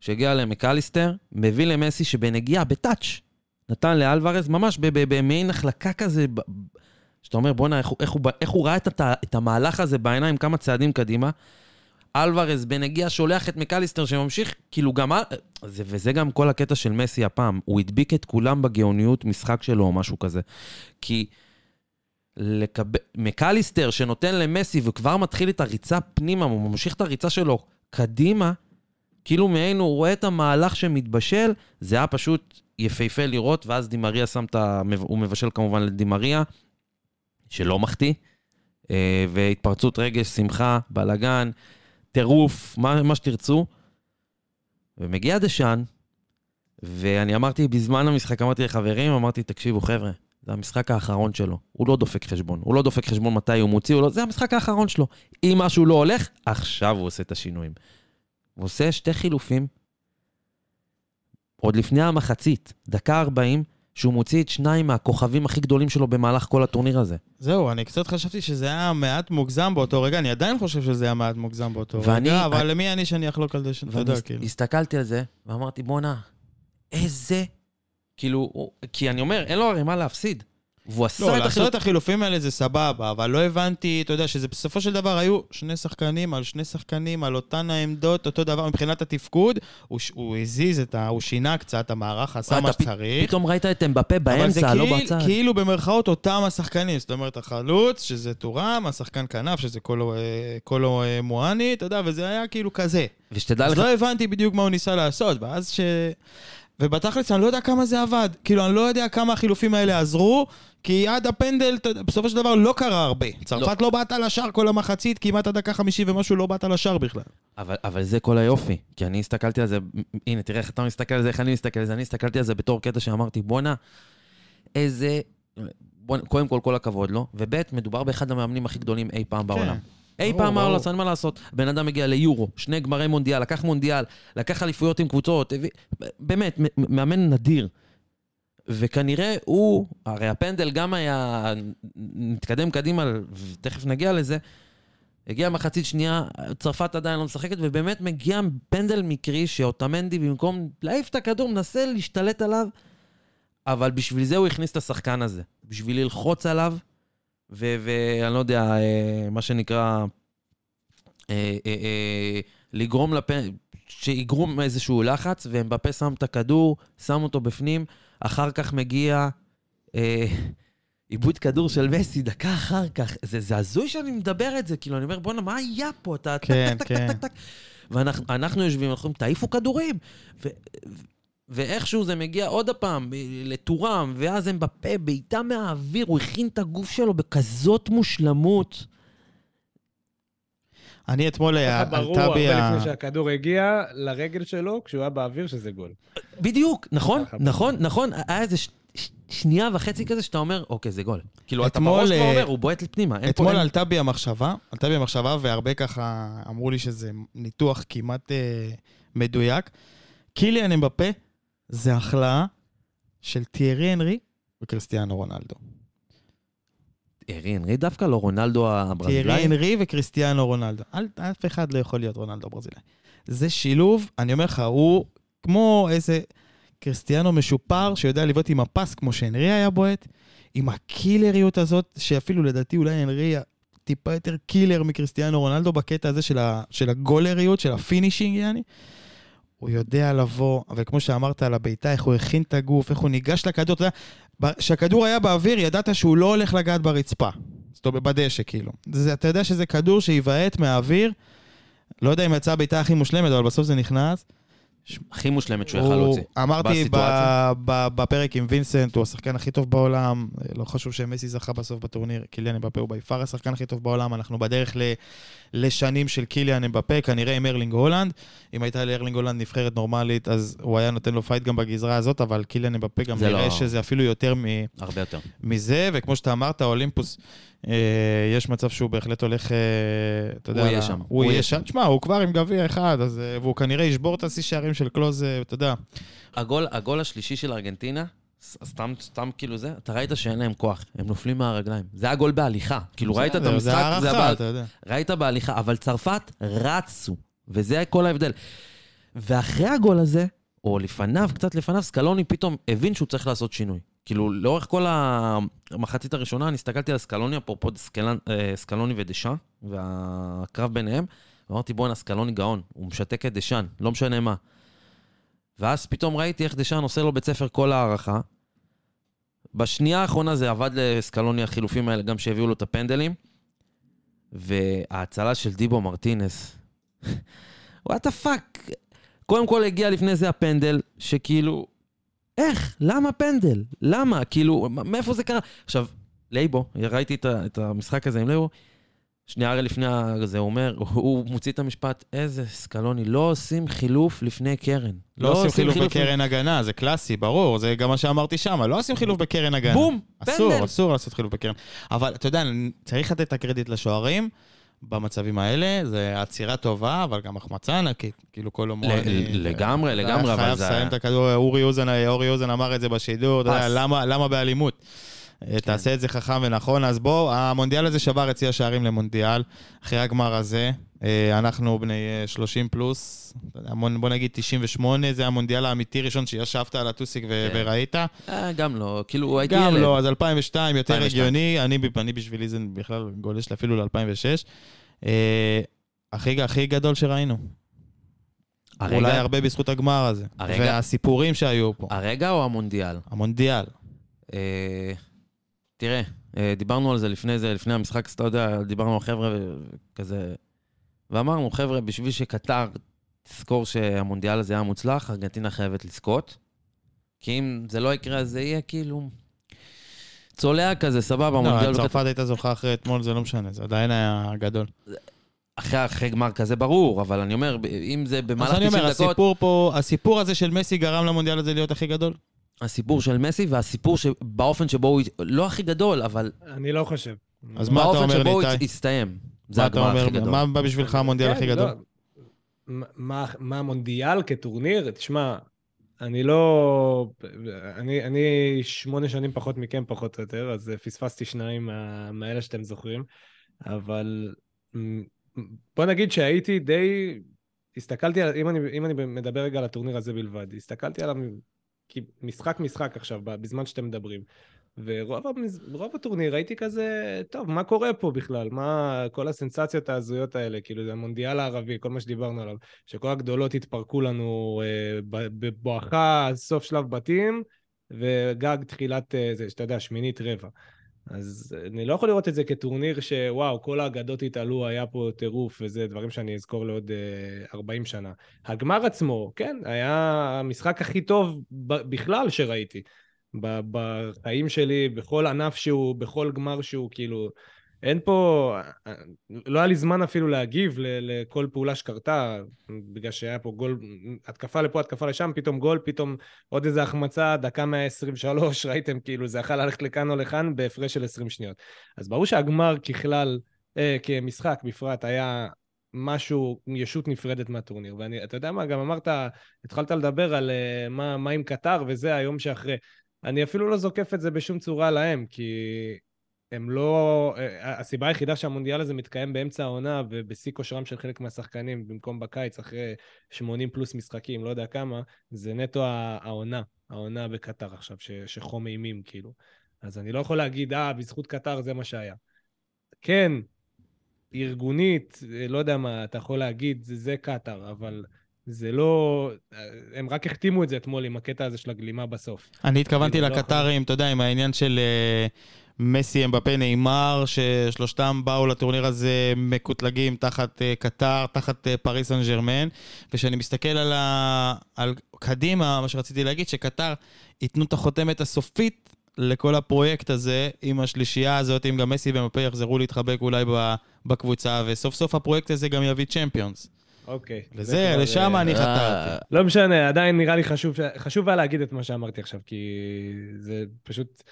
שהגיע למקליסטר, מביא למסי שבנגיעה, בטאץ', נתן לאלוורז, ממש במעין החלקה כזה, שאתה אומר, בוא'נה, איך הוא ראה את המהלך הזה בעיניים, כמה צעדים קדימה, אלוורז בנגיעה שולח את מקליסטר שממשיך, כאילו גם, וזה גם כל הקטע של מסי הפעם, הוא הדביק את כולם בגאוניות משחק שלו או משהו כזה, כי מקליסטר שנותן למסי וכבר מתחיל את הריצה פנימה, הוא ממשיך את הריצה שלו קדימה, כאילו מעין הוא רואה את המהלך שמתבשל, זה היה פשוט יפהפה לראות, ואז די מריה שם הוא מבשל כמובן לדי מריה, שלא מחטיא, והתפרצות רגש, שמחה, בלגן, טירוף, מה שתרצו, ומגיע דשאן, ואני אמרתי, בזמן המשחק, אמרתי לחברים, אמרתי, תקשיבו חבר'ה, זה המשחק האחרון שלו, הוא לא דופק חשבון, הוא לא דופק חשבון מתי הוא מוציא, זה המשחק האחרון שלו, אם משהו לא הולך, עכשיו הוא עושה את השינויים, הוא עושה 2 חילופים, עוד לפני המחצית, דקה 40, שהוא מוציא את 2 מהכוכבים הכי גדולים שלו במהלך כל הטורניר הזה. זהו, אני קצת חשבתי שזה היה מעט מוגזם באותו רגע, אני עדיין חושב שזה היה מעט מוגזם באותו רגע, אבל למי אני שאני אחלוק על זה שאתה יודע, כאילו. הסתכלתי על זה, ואמרתי, בונה, איזה, כאילו, כי אני אומר, אין לו הרי מה להפסיד. לא, לעשות את החילופים האלה זה סבבה, אבל לא הבנתי, אתה יודע, שזה בסופו של דבר היו 2 שחקנים על 2 שחקנים, על אותן העמדות, אותו דבר, מבחינת התפקוד, הוא הזיז את ה... הוא שינה קצת המערך, עשה מה שצריך. פתאום ראית את אמבפה באמצע, לא בצד. אבל זה כאילו במרכאות אותם השחקנים, זאת אומרת, החלוץ, שזה תורם, השחקן כנף, שזה קולו מואני, אתה יודע, וזה היה כאילו כזה. אז לא הבנתי בדיוק מה הוא ניסה לעשות, ואז ובתכלס אני לא יודע כמה זה עבד, כאילו אני לא יודע כמה החילופים האלה עזרו, כי עד הפנדל בסופו של דבר לא קרה הרבה. צרפת לא באת על השאר כל המחצית, כמעט עד דקה 50 ומשהו לא באת על השאר בכלל. אבל זה כל היופי, כי אני הסתכלתי על זה, הנה תראה איך אתה מסתכל על זה, איך אני מסתכל על זה, אני הסתכלתי על זה בתור קטע שאמרתי, בונה, איזה, קודם כל הכבוד לו, ובית מדובר באחד המאמנים הכי גדולים אי פעם בעולם. אי פעם אמר לעשות, מה לעשות? בן אדם הגיע ליורו, 2 גמרי מונדיאל, לקח מונדיאל, לקח אליפויות עם קבוצות, באמת, מאמן נדיר. וכנראה הוא, הרי הפנדל גם היה, נתקדם קדימה, ותכף נגיע לזה, הגיע מחצית שנייה, צרפת עדיין לא משחקת, ובאמת מגיע פנדל מקרי, שאוטמנדי במקום להעיף את הכדור, מנסה להשתלט עליו, אבל בשביל זה הוא הכניס את השחקן הזה, בשביל ללחוץ עליו, ואני לא יודע, מה שנקרא, לגרום לפנדל, שיגרום איזשהו לחץ, ומבפה שם את הכדור, שם אותו בפנים, אחר כך מגיע עיבוד כדור של מסי, דקה אחר כך, זה הזוי שאני מדבר את זה, כאילו אני אומר, בוא'נה, מה היה פה? אתה טק טק טק טק, ואנחנו יושבים, אנחנו תעיפו כדורים, ואיכשהו זה מגיע עוד הפעם לתורם, ואז הם בפה, בעיטה מהאוויר, הוא הכין את הגוף שלו בכזאת מושלמות. אני אתמול עלתה בי... הרבה לפני שהכדור הגיע לרגל שלו, כשהוא היה באוויר שזה גול. בדיוק, נכון, נכון, נכון. היה איזה שנייה וחצי כזה שאתה אומר, אוקיי, זה גול. כאילו, אתה מראש כבר אומר, הוא בועט לפנימה. אתמול עלתה בי המחשבה, והרבה ככה אמרו לי שזה ניתוח כמעט מדויק. קיליאן אמבפה, זה החלאה של תיארי הנרי וקריסטיאנו רונלדו. תיארי הנרי דווקא לא רונלדו הברזילאי? תיארי הנרי וקריסטיאנו רונלדו. אף אחד לא יכול להיות רונלדו ברזילאי. זה שילוב, אני אומר לך, הוא כמו איזה קריסטיאנו משופר שיודע לבעוט עם הפס כמו שהנרי היה בועט, עם הקילריות הזאת, שאפילו לדעתי אולי הנרי טיפה יותר קילר מקריסטיאנו רונלדו בקטע הזה של הגולריות, של הפינישינג יעני. הוא יודע לבוא, אבל כמו שאמרת על הביתה, איך הוא הכין את הגוף, איך הוא ניגש לכדור, אתה יודע, כשהכדור היה באוויר, ידעת שהוא לא הולך לגעת ברצפה, זאת אומרת, בדשא, כאילו. אתה יודע שזה כדור שיבעט מהאוויר, לא יודע אם יצאה הביתה הכי מושלמת, אבל בסוף זה נכנס. הכי מושלמת שהוא יכל להוציא. אמרתי בפרק עם וינסנט, הוא השחקן הכי טוב בעולם, לא חשוב שמסי זכה בסוף בטורניר, קיליאן אמבפה הוא באיפר השחקן הכי טוב בעולם, אנחנו בדרך לשנים של קיליאן אמבפה, כנראה עם ארלינג הולנד, אם הייתה לארלינג הולנד נבחרת נורמלית, אז הוא היה נותן לו פייט גם בגזרה הזאת, אבל קיליאן אמבפה גם נראה שזה אפילו יותר מזה, וכמו שאתה אמרת, אולימפוס, יש מצב שהוא בהחלט הולך, אתה יודע, הוא יהיה שם. הוא יהיה שם. תשמע, הוא כבר עם גביע אחד, והוא כנראה ישבור את השיא שערים של קלוז, אתה יודע. הגול השלישי של ארגנטינה, סתם כאילו זה, אתה ראית שאין להם כוח, הם נופלים מהרגליים. זה הגול בהליכה. כאילו ראית את המשחק, זה הערכה, אתה יודע. ראית בהליכה, אבל צרפת רצו, וזה כל ההבדל. ואחרי הגול הזה, או לפניו, קצת לפניו, סקלוני פתאום הבין שהוא צריך לעשות שינוי. כאילו, לאורך כל המחצית הראשונה, אני הסתכלתי על סקלוני, אפרופו סקלוני ודשאן, והקרב ביניהם, ואמרתי, בואנה, סקלוני גאון, הוא משתק את דשאן, לא משנה מה. ואז פתאום ראיתי איך דשאן עושה לו בית ספר כל הערכה. בשנייה האחרונה זה עבד לסקלוני, החילופים האלה, גם שהביאו לו את הפנדלים, וההצלה של דיבו מרטינס. What the fuck? קודם כל הגיע לפני זה הפנדל, שכאילו... איך? למה פנדל? למה? כאילו, מאיפה זה קרה? עכשיו, לייבו, ראיתי את המשחק הזה עם לייבו, שנייה הרי לפני זה אומר, הוא מוציא את המשפט, איזה סקלוני, לא עושים חילוף לפני קרן. לא עושים חילוף בקרן הגנה, זה קלאסי, ברור, זה גם מה שאמרתי שם, לא עושים חילוף בקרן הגנה. בום, פנדל. אסור לעשות חילוף בקרן. אבל אתה יודע, צריך לתת את הקרדיט לשוערים, במצבים האלה, זה עצירה טובה, אבל גם החמצה ענקית, כאילו כל אומרו... לגמרי, אבל זה... חייב לסיים את הכדור, אורי אוזן אמר את זה בשידור, אתה יודע, למה באלימות? תעשה את זה חכם ונכון, אז בואו, המונדיאל הזה שבר את שיא השערים למונדיאל, אחרי הגמר הזה, אנחנו בני 30 פלוס, בוא נגיד 98, זה המונדיאל האמיתי ראשון שישבת על הטוסיק וראית. גם לא, כאילו הייתי ילד. גם לא, אז 2002 יותר הגיוני, אני בשבילי זה בכלל גולש אפילו ל-2006. הכי גדול שראינו. אולי הרבה בזכות הגמר הזה. והסיפורים שהיו פה. הרגע או המונדיאל? המונדיאל. תראה, דיברנו על זה לפני המשחק, אתה יודע, דיברנו על חבר'ה כזה... ואמרנו, חבר'ה, בשביל שקטר תזכור שהמונדיאל הזה היה מוצלח, ארגנטינה חייבת לזכות, כי אם זה לא יקרה, זה יהיה כאילו... צולע כזה, סבבה. לא, הצרפת הייתה זוכה אחרי אתמול, זה לא משנה, זה עדיין היה גדול. אחרי גמר כזה ברור, אבל אני אומר, אם זה במהלך 90 דקות... הסיפור פה, הסיפור הזה של מסי גרם למונדיאל הזה להיות הכי גדול? הסיפור של מסי והסיפור שבאופן שבו הוא... לא הכי גדול, אבל... אני לא חושב. אז מה אתה אומר, ניתאי? באופן שבו הוא הסתיים. זה הגמר הכי גדול. מה בא בשבילך המונדיאל הכי גדול? מה המונדיאל כטורניר? תשמע, אני לא... אני 8 שנים פחות מכם, פחות או יותר, אז פספסתי 2 מהאלה שאתם זוכרים, אבל... בוא נגיד שהייתי די... הסתכלתי על... אם אני מדבר רגע על הטורניר הזה בלבד, הסתכלתי עליו משחק עכשיו, בזמן שאתם מדברים. ורוב הטורניר הייתי כזה, טוב, מה קורה פה בכלל? מה כל הסנסציות ההזויות האלה? כאילו זה המונדיאל הערבי, כל מה שדיברנו עליו, שכל הגדולות התפרקו לנו בבואכה, סוף שלב בתים, וגג תחילת, שאתה יודע, שמינית רבע. אז אני לא יכול לראות את זה כטורניר שוואו, כל האגדות התעלו, היה פה טירוף, וזה דברים שאני אזכור לעוד 40 שנה. הגמר עצמו, כן, היה המשחק הכי טוב בכלל שראיתי. בחיים שלי, בכל ענף שהוא, בכל גמר שהוא, כאילו, אין פה, לא היה לי זמן אפילו להגיב לכל פעולה שקרתה, בגלל שהיה פה גול, התקפה לפה, התקפה לשם, פתאום גול, פתאום עוד איזה החמצה, דקה 123, ראיתם, כאילו, זה יכול ללכת לכאן או לכאן, בהפרש של 20 שניות. אז ברור שהגמר ככלל, כמשחק בפרט, היה משהו, ישות נפרדת מהטורניר, ואני, אתה יודע מה, גם אמרת, התחלת לדבר על מה עם קטאר, וזה היום שאחרי, אני אפילו לא זוקף את זה בשום צורה להם, כי הם לא... הסיבה היחידה שהמונדיאל הזה מתקיים באמצע העונה, ובשיא כושרם של חלק מהשחקנים, במקום בקיץ, אחרי 80 פלוס משחקים, לא יודע כמה, זה נטו העונה, העונה בקטר עכשיו, שחום אימים, כאילו. אז אני לא יכול להגיד, בזכות קטר זה מה שהיה. כן, ארגונית, לא יודע מה, אתה יכול להגיד, זה קטר, אבל... זה לא... הם רק החתימו את זה אתמול עם הקטע הזה של הגלימה בסוף. אני התכוונתי לקטרים, אתה יודע, עם העניין של מסי, אמבפה, נאמר, ששלושתם באו לטורניר הזה מקוטלגים תחת קטר, תחת פריס סן ז'רמן, וכשאני מסתכל על קדימה, מה שרציתי להגיד, שקטר ייתנו את החותמת הסופית לכל הפרויקט הזה, עם השלישייה הזאת, אם גם מסי ואמבפה יחזרו להתחבק אולי בקבוצה, וסוף סוף הפרויקט הזה גם יביא צ'מפיונס. אוקיי. לזה, לשם אני חתרתי. לא משנה, עדיין נראה לי חשוב היה להגיד את מה שאמרתי עכשיו, כי זה פשוט,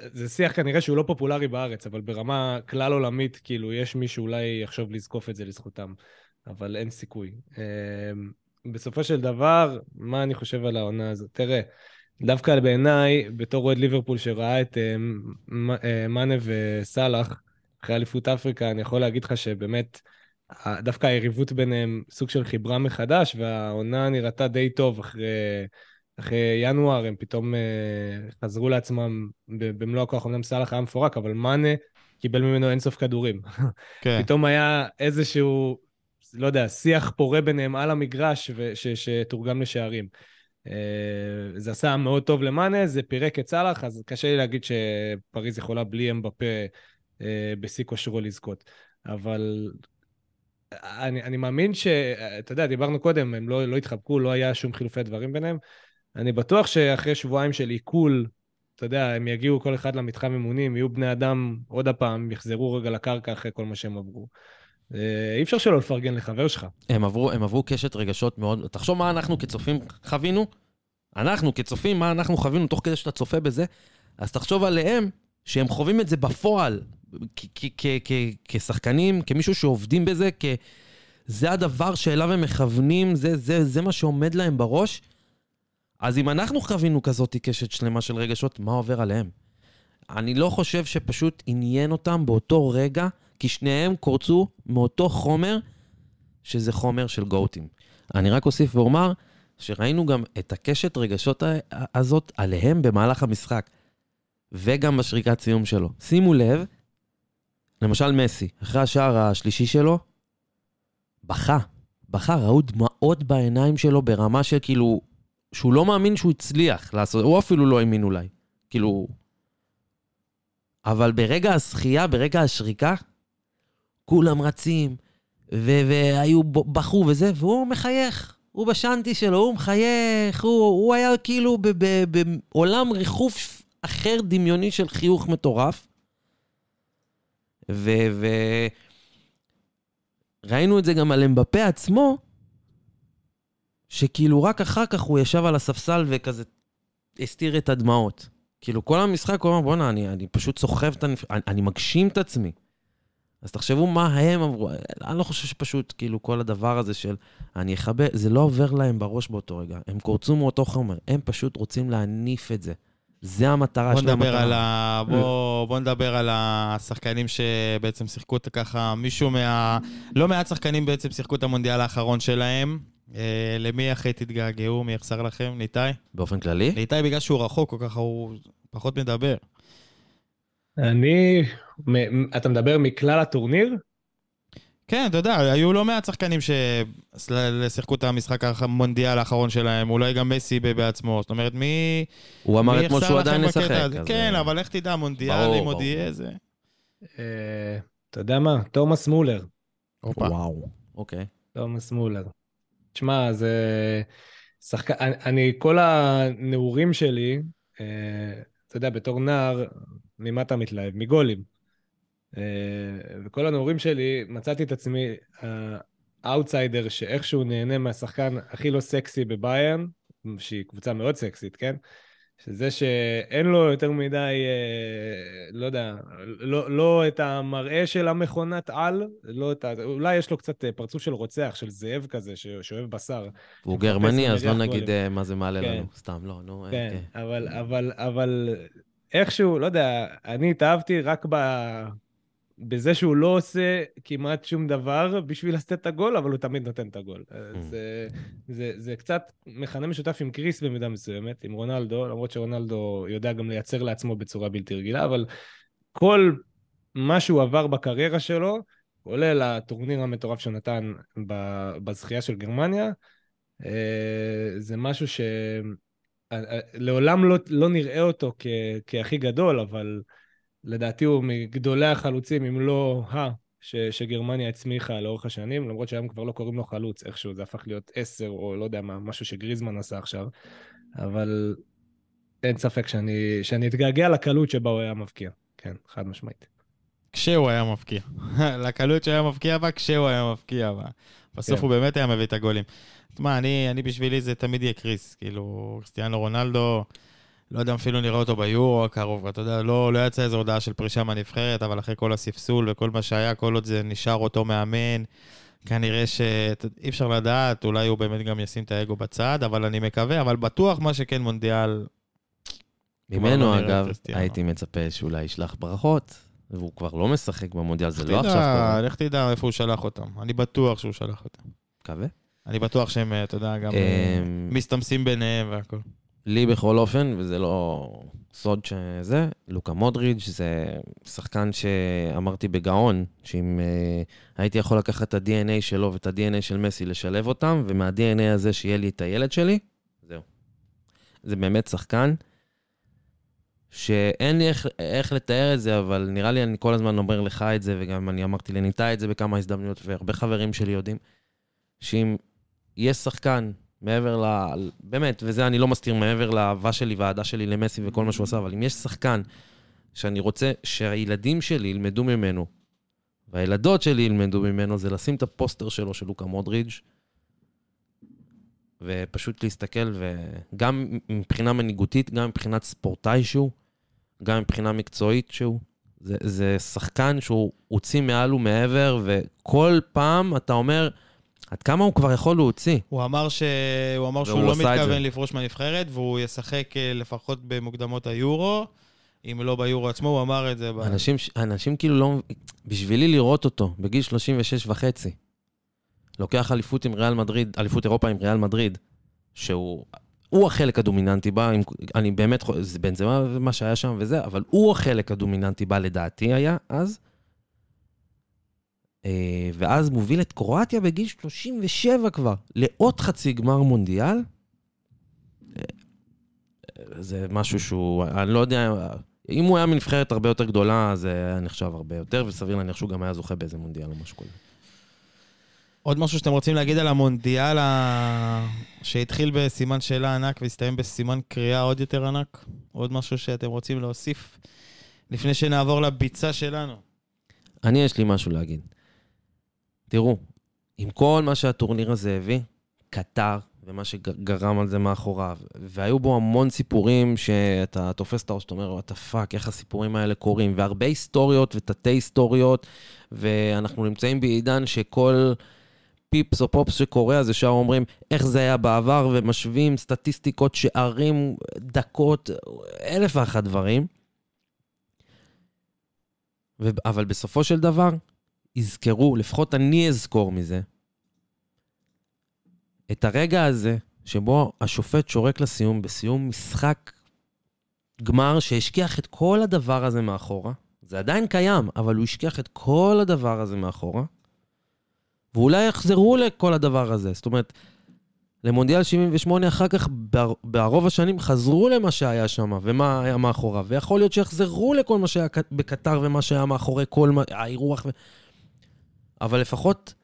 זה שיח כנראה שהוא לא פופולרי בארץ, אבל ברמה כלל עולמית, כאילו יש מישהו אולי יחשוב לזקוף את זה לזכותם, אבל אין סיכוי. בסופו של דבר, מה אני חושב על העונה הזאת? תראה, דווקא בעיניי, בתור אוהד ליברפול שראה את מאנה וסלח, אחרי אליפות אפריקה, אני יכול להגיד לך שבאמת, דווקא היריבות ביניהם סוג של חיברה מחדש, והעונה נראתה די טוב אחרי ינואר, הם פתאום חזרו לעצמם במלוא הכוח, אמנם סלח היה מפורק, אבל מאנה קיבל ממנו אינסוף כדורים. כן. פתאום היה איזשהו, לא יודע, שיח פורה ביניהם על המגרש, שתורגם לשערים. זה עשה מאוד טוב למאנה, זה פירק את סלח, אז קשה לי להגיד שפריז יכולה בלי אמבפה בשיא כושרו לזכות. אבל... אני מאמין שאתה יודע, דיברנו קודם, הם לא התחבקו, לא היה שום חילופי דברים ביניהם. אני בטוח שאחרי שבועיים של עיכול, אתה יודע, הם יגיעו כל אחד למתחם אימונים, יהיו בני אדם עוד הפעם, יחזרו רגע לקרקע אחרי כל מה שהם עברו. אי אפשר שלא לפרגן לחבר שלך. הם עברו קשת רגשות מאוד, תחשוב מה אנחנו כצופים חווינו, מה אנחנו חווינו תוך כדי שאתה צופה בזה, אז תחשוב עליהם שהם חווים את זה בפועל, כשחקנים, כמישהו שעובדים בזה, זה הדבר שאליו הם מכוונים, זה מה שעומד להם בראש. אז אם אנחנו חווינו כזאת קשת שלמה של רגשות, מה עובר עליהם? אני לא חושב שפשוט עניין אותם באותו רגע, כי שניהם קורצו מאותו חומר, שזה חומר של גאוטים. אני רק אוסיף ואומר, שראינו גם את הקשת רגשות הזאת עליהם במהלך המשחק, וגם בשריקת סיום שלו. שימו לב, למשל מסי, אחרי השער השלישי שלו, בכה, ראו דמעות בעיניים שלו ברמה של כאילו, שהוא לא מאמין שהוא הצליח לעשות, הוא אפילו לא האמין אולי, כאילו, אבל ברגע השחייה, ברגע השריקה, כולם רצים, והיו בחו וזה, והוא מחייך, הוא בשנתי שלו, הוא מחייך, הוא היה כאילו בעולם ריחוף אחר דמיוני של חיוך מטורף. וראינו את זה גם על אמבפה עצמו, שכאילו רק אחר כך הוא ישב על הספסל וכזה הסתיר את הדמעות. כאילו כל המשחק, הוא אמר, בוא'נה, אני פשוט סוחב את הנפש, אני מגשים את עצמי. אז תחשבו מה הם עברו, אני לא חושב שפשוט, כאילו כל הדבר הזה של אני אחבא, זה לא עובר להם בראש באותו רגע, הם קורצו מאותו חומר, הם פשוט רוצים להניף את זה. זה המטרה שלהם. בוא נדבר על השחקנים שבעצם שיחקו את ככה, מישהו מה... לא מעט שחקנים בעצם שיחקו את המונדיאל האחרון שלהם, למי אחרי תתגעגעו, מי יחסר לכם? ניתאי? באופן כללי? ניתאי בגלל שהוא רחוק, כל כך הוא פחות מדבר. אני... אתה מדבר מכלל הטורניר? כן, אתה יודע, היו לא מעט שחקנים ששיחקו את המשחק המונדיאל האחרון שלהם, אולי גם מסי בעצמו, זאת אומרת, מי... הוא אמר אתמול שהוא עדיין נשחק. כן, אבל איך תדע, מונדיאל, אם עוד יהיה זה? אתה יודע מה? תומאס מולר. וואו, אוקיי. תומאס מולר. תשמע, זה... אני, כל הנעורים שלי, אתה יודע, בתור נער, ממה אתה מתלהב? מגולים. וכל הנעורים שלי מצאתי את עצמי האוטסיידר שאיכשהו נהנה מהשחקן הכי לא סקסי בביירן, שהיא קבוצה מאוד סקסית, כן? שזה שאין לו יותר מדי, לא יודע, לא את המראה של המכונת על, לא את ה... אולי יש לו קצת פרצוף של רוצח, של זאב כזה, שאוהב בשר. הוא גרמני, אז לא נגיד מה זה מעלה לנו, סתם, לא, נו. כן, אבל איכשהו, לא יודע, אני התאהבתי רק ב... בזה שהוא לא עושה כמעט שום דבר בשביל לשאת את הגול, אבל הוא תמיד נותן את הגול. זה קצת מכנה משותף עם קריס במידה מסוימת, עם רונלדו, למרות שרונלדו יודע גם לייצר לעצמו בצורה בלתי רגילה, אבל כל מה שהוא עבר בקריירה שלו, כולל הטורניר המטורף שנתן בזכייה של גרמניה, זה משהו שלעולם לא נראה אותו כהכי גדול, אבל... לדעתי הוא מגדולי החלוצים, אם לא שגרמניה הצמיחה לאורך השנים, למרות שהיום כבר לא קוראים לו חלוץ, איכשהו זה הפך להיות 10, או לא יודע מה, משהו שגריזמן עשה עכשיו, אבל אין ספק שאני אתגעגע לקלות שבה הוא היה מבקיע, כן, חד משמעית. כשהוא היה מבקיע, לקלות שהיה מבקיע בה, כשהוא היה מבקיע בה. בסוף הוא באמת היה מביא את הגולים. מה, אני בשבילי זה תמיד יהיה קריס, כאילו, קריסטיאנו רונלדו, לא יודע, אפילו נראה אותו ביורו הקרוב, אתה יודע, לא יצא איזו הודעה של פרישה מהנבחרת, אבל אחרי כל הספסול וכל מה שהיה, כל עוד זה נשאר אותו מאמן, כנראה שאי אפשר לדעת, אולי הוא באמת גם ישים את האגו בצד, אבל אני מקווה, אבל בטוח מה שכן מונדיאל... ממנו, אגב, הייתי מצפה שאולי ישלח ברכות, והוא כבר לא משחק במונדיאל, זה לא עכשיו... לך תדע איפה הוא שלח אותם, אני בטוח שהוא שלח אותם. מקווה? אני בטוח שהם, אתה יודע, גם מסתמסים ביניהם והכל. לי בכל אופן, וזה לא סוד שזה, לוקה מודריץ' זה שחקן שאמרתי בגאון, שאם הייתי יכול לקחת את ה-DNA שלו ואת ה-DNA של מסי לשלב אותם, ומה-DNA הזה שיהיה לי את הילד שלי, זהו. זה באמת שחקן, שאין לי איך לתאר את זה, אבל נראה לי אני כל הזמן אומר לך את זה, וגם אני אמרתי לניתאי את זה בכמה הזדמנויות, והרבה חברים שלי יודעים, שאם יש שחקן, מעבר ל... באמת, וזה אני לא מסתיר מעבר לאהבה שלי והעדה שלי למסי וכל מה שהוא עשה, אבל אם יש שחקן שאני רוצה שהילדים שלי ילמדו ממנו, והילדות שלי ילמדו ממנו, זה לשים את הפוסטר שלו של לוקה מודריץ' ופשוט להסתכל, וגם מבחינה מנהיגותית, גם מבחינת ספורטאי שהוא, גם מבחינה מקצועית שהוא, זה שחקן שהוא הוציא מעל ומעבר, וכל פעם אתה אומר... עד כמה הוא כבר יכול להוציא? הוא אמר שהוא לא מתכוון לפרוש מהנבחרת, והוא ישחק לפחות במוקדמות היורו, אם לא ביורו עצמו, הוא אמר את זה. אנשים כאילו לא... בשבילי לראות אותו, בגיל 36.5, לוקח אליפות עם ריאל מדריד, אליפות אירופה עם ריאל מדריד, שהוא... הוא החלק הדומיננטי בה, אני באמת... זה בין זה מה שהיה שם וזה, אבל הוא החלק הדומיננטי בה לדעתי היה אז, ואז מוביל את קרואטיה בגיל 37 כבר, לעוד חצי גמר מונדיאל, זה משהו שהוא, אני לא יודע, אם הוא היה מנבחרת הרבה יותר גדולה, זה נחשב הרבה יותר, וסביר להניח שהוא גם היה זוכה באיזה מונדיאל או משהו כזה. עוד משהו שאתם רוצים להגיד על המונדיאל שהתחיל בסימן שאלה ענק והסתיים בסימן קריאה עוד יותר ענק? עוד משהו שאתם רוצים להוסיף לפני שנעבור לביצה שלנו? אני יש לי משהו להגיד. תראו, עם כל מה שהטורניר הזה הביא, קטאר ומה שגרם על זה מאחוריו, והיו בו המון סיפורים שאתה תופס את הראש, אתה אומר, אתה פאק, איך הסיפורים האלה קורים, והרבה היסטוריות ותתי היסטוריות, ואנחנו נמצאים בעידן שכל פיפס או פופס שקורה, אז ישר אומרים, איך זה היה בעבר, ומשווים סטטיסטיקות, שערים, דקות, 1,001 דברים, אבל בסופו של דבר, יזכרו, לפחות אני אזכור מזה, את הרגע הזה, שבו השופט שורק לסיום, בסיום משחק גמר, שהשכיח את כל הדבר הזה מאחורה, זה עדיין קיים, אבל הוא השכיח את כל הדבר הזה מאחורה, ואולי יחזרו לכל הדבר הזה, זאת אומרת, למונדיאל 78, אחר כך, ברוב השנים, חזרו למה שהיה שם, ומה היה מאחורה, ויכול להיות שיחזרו לכל מה שהיה בקטר, ומה שהיה מאחורי כל האירוח, אבל לפחות,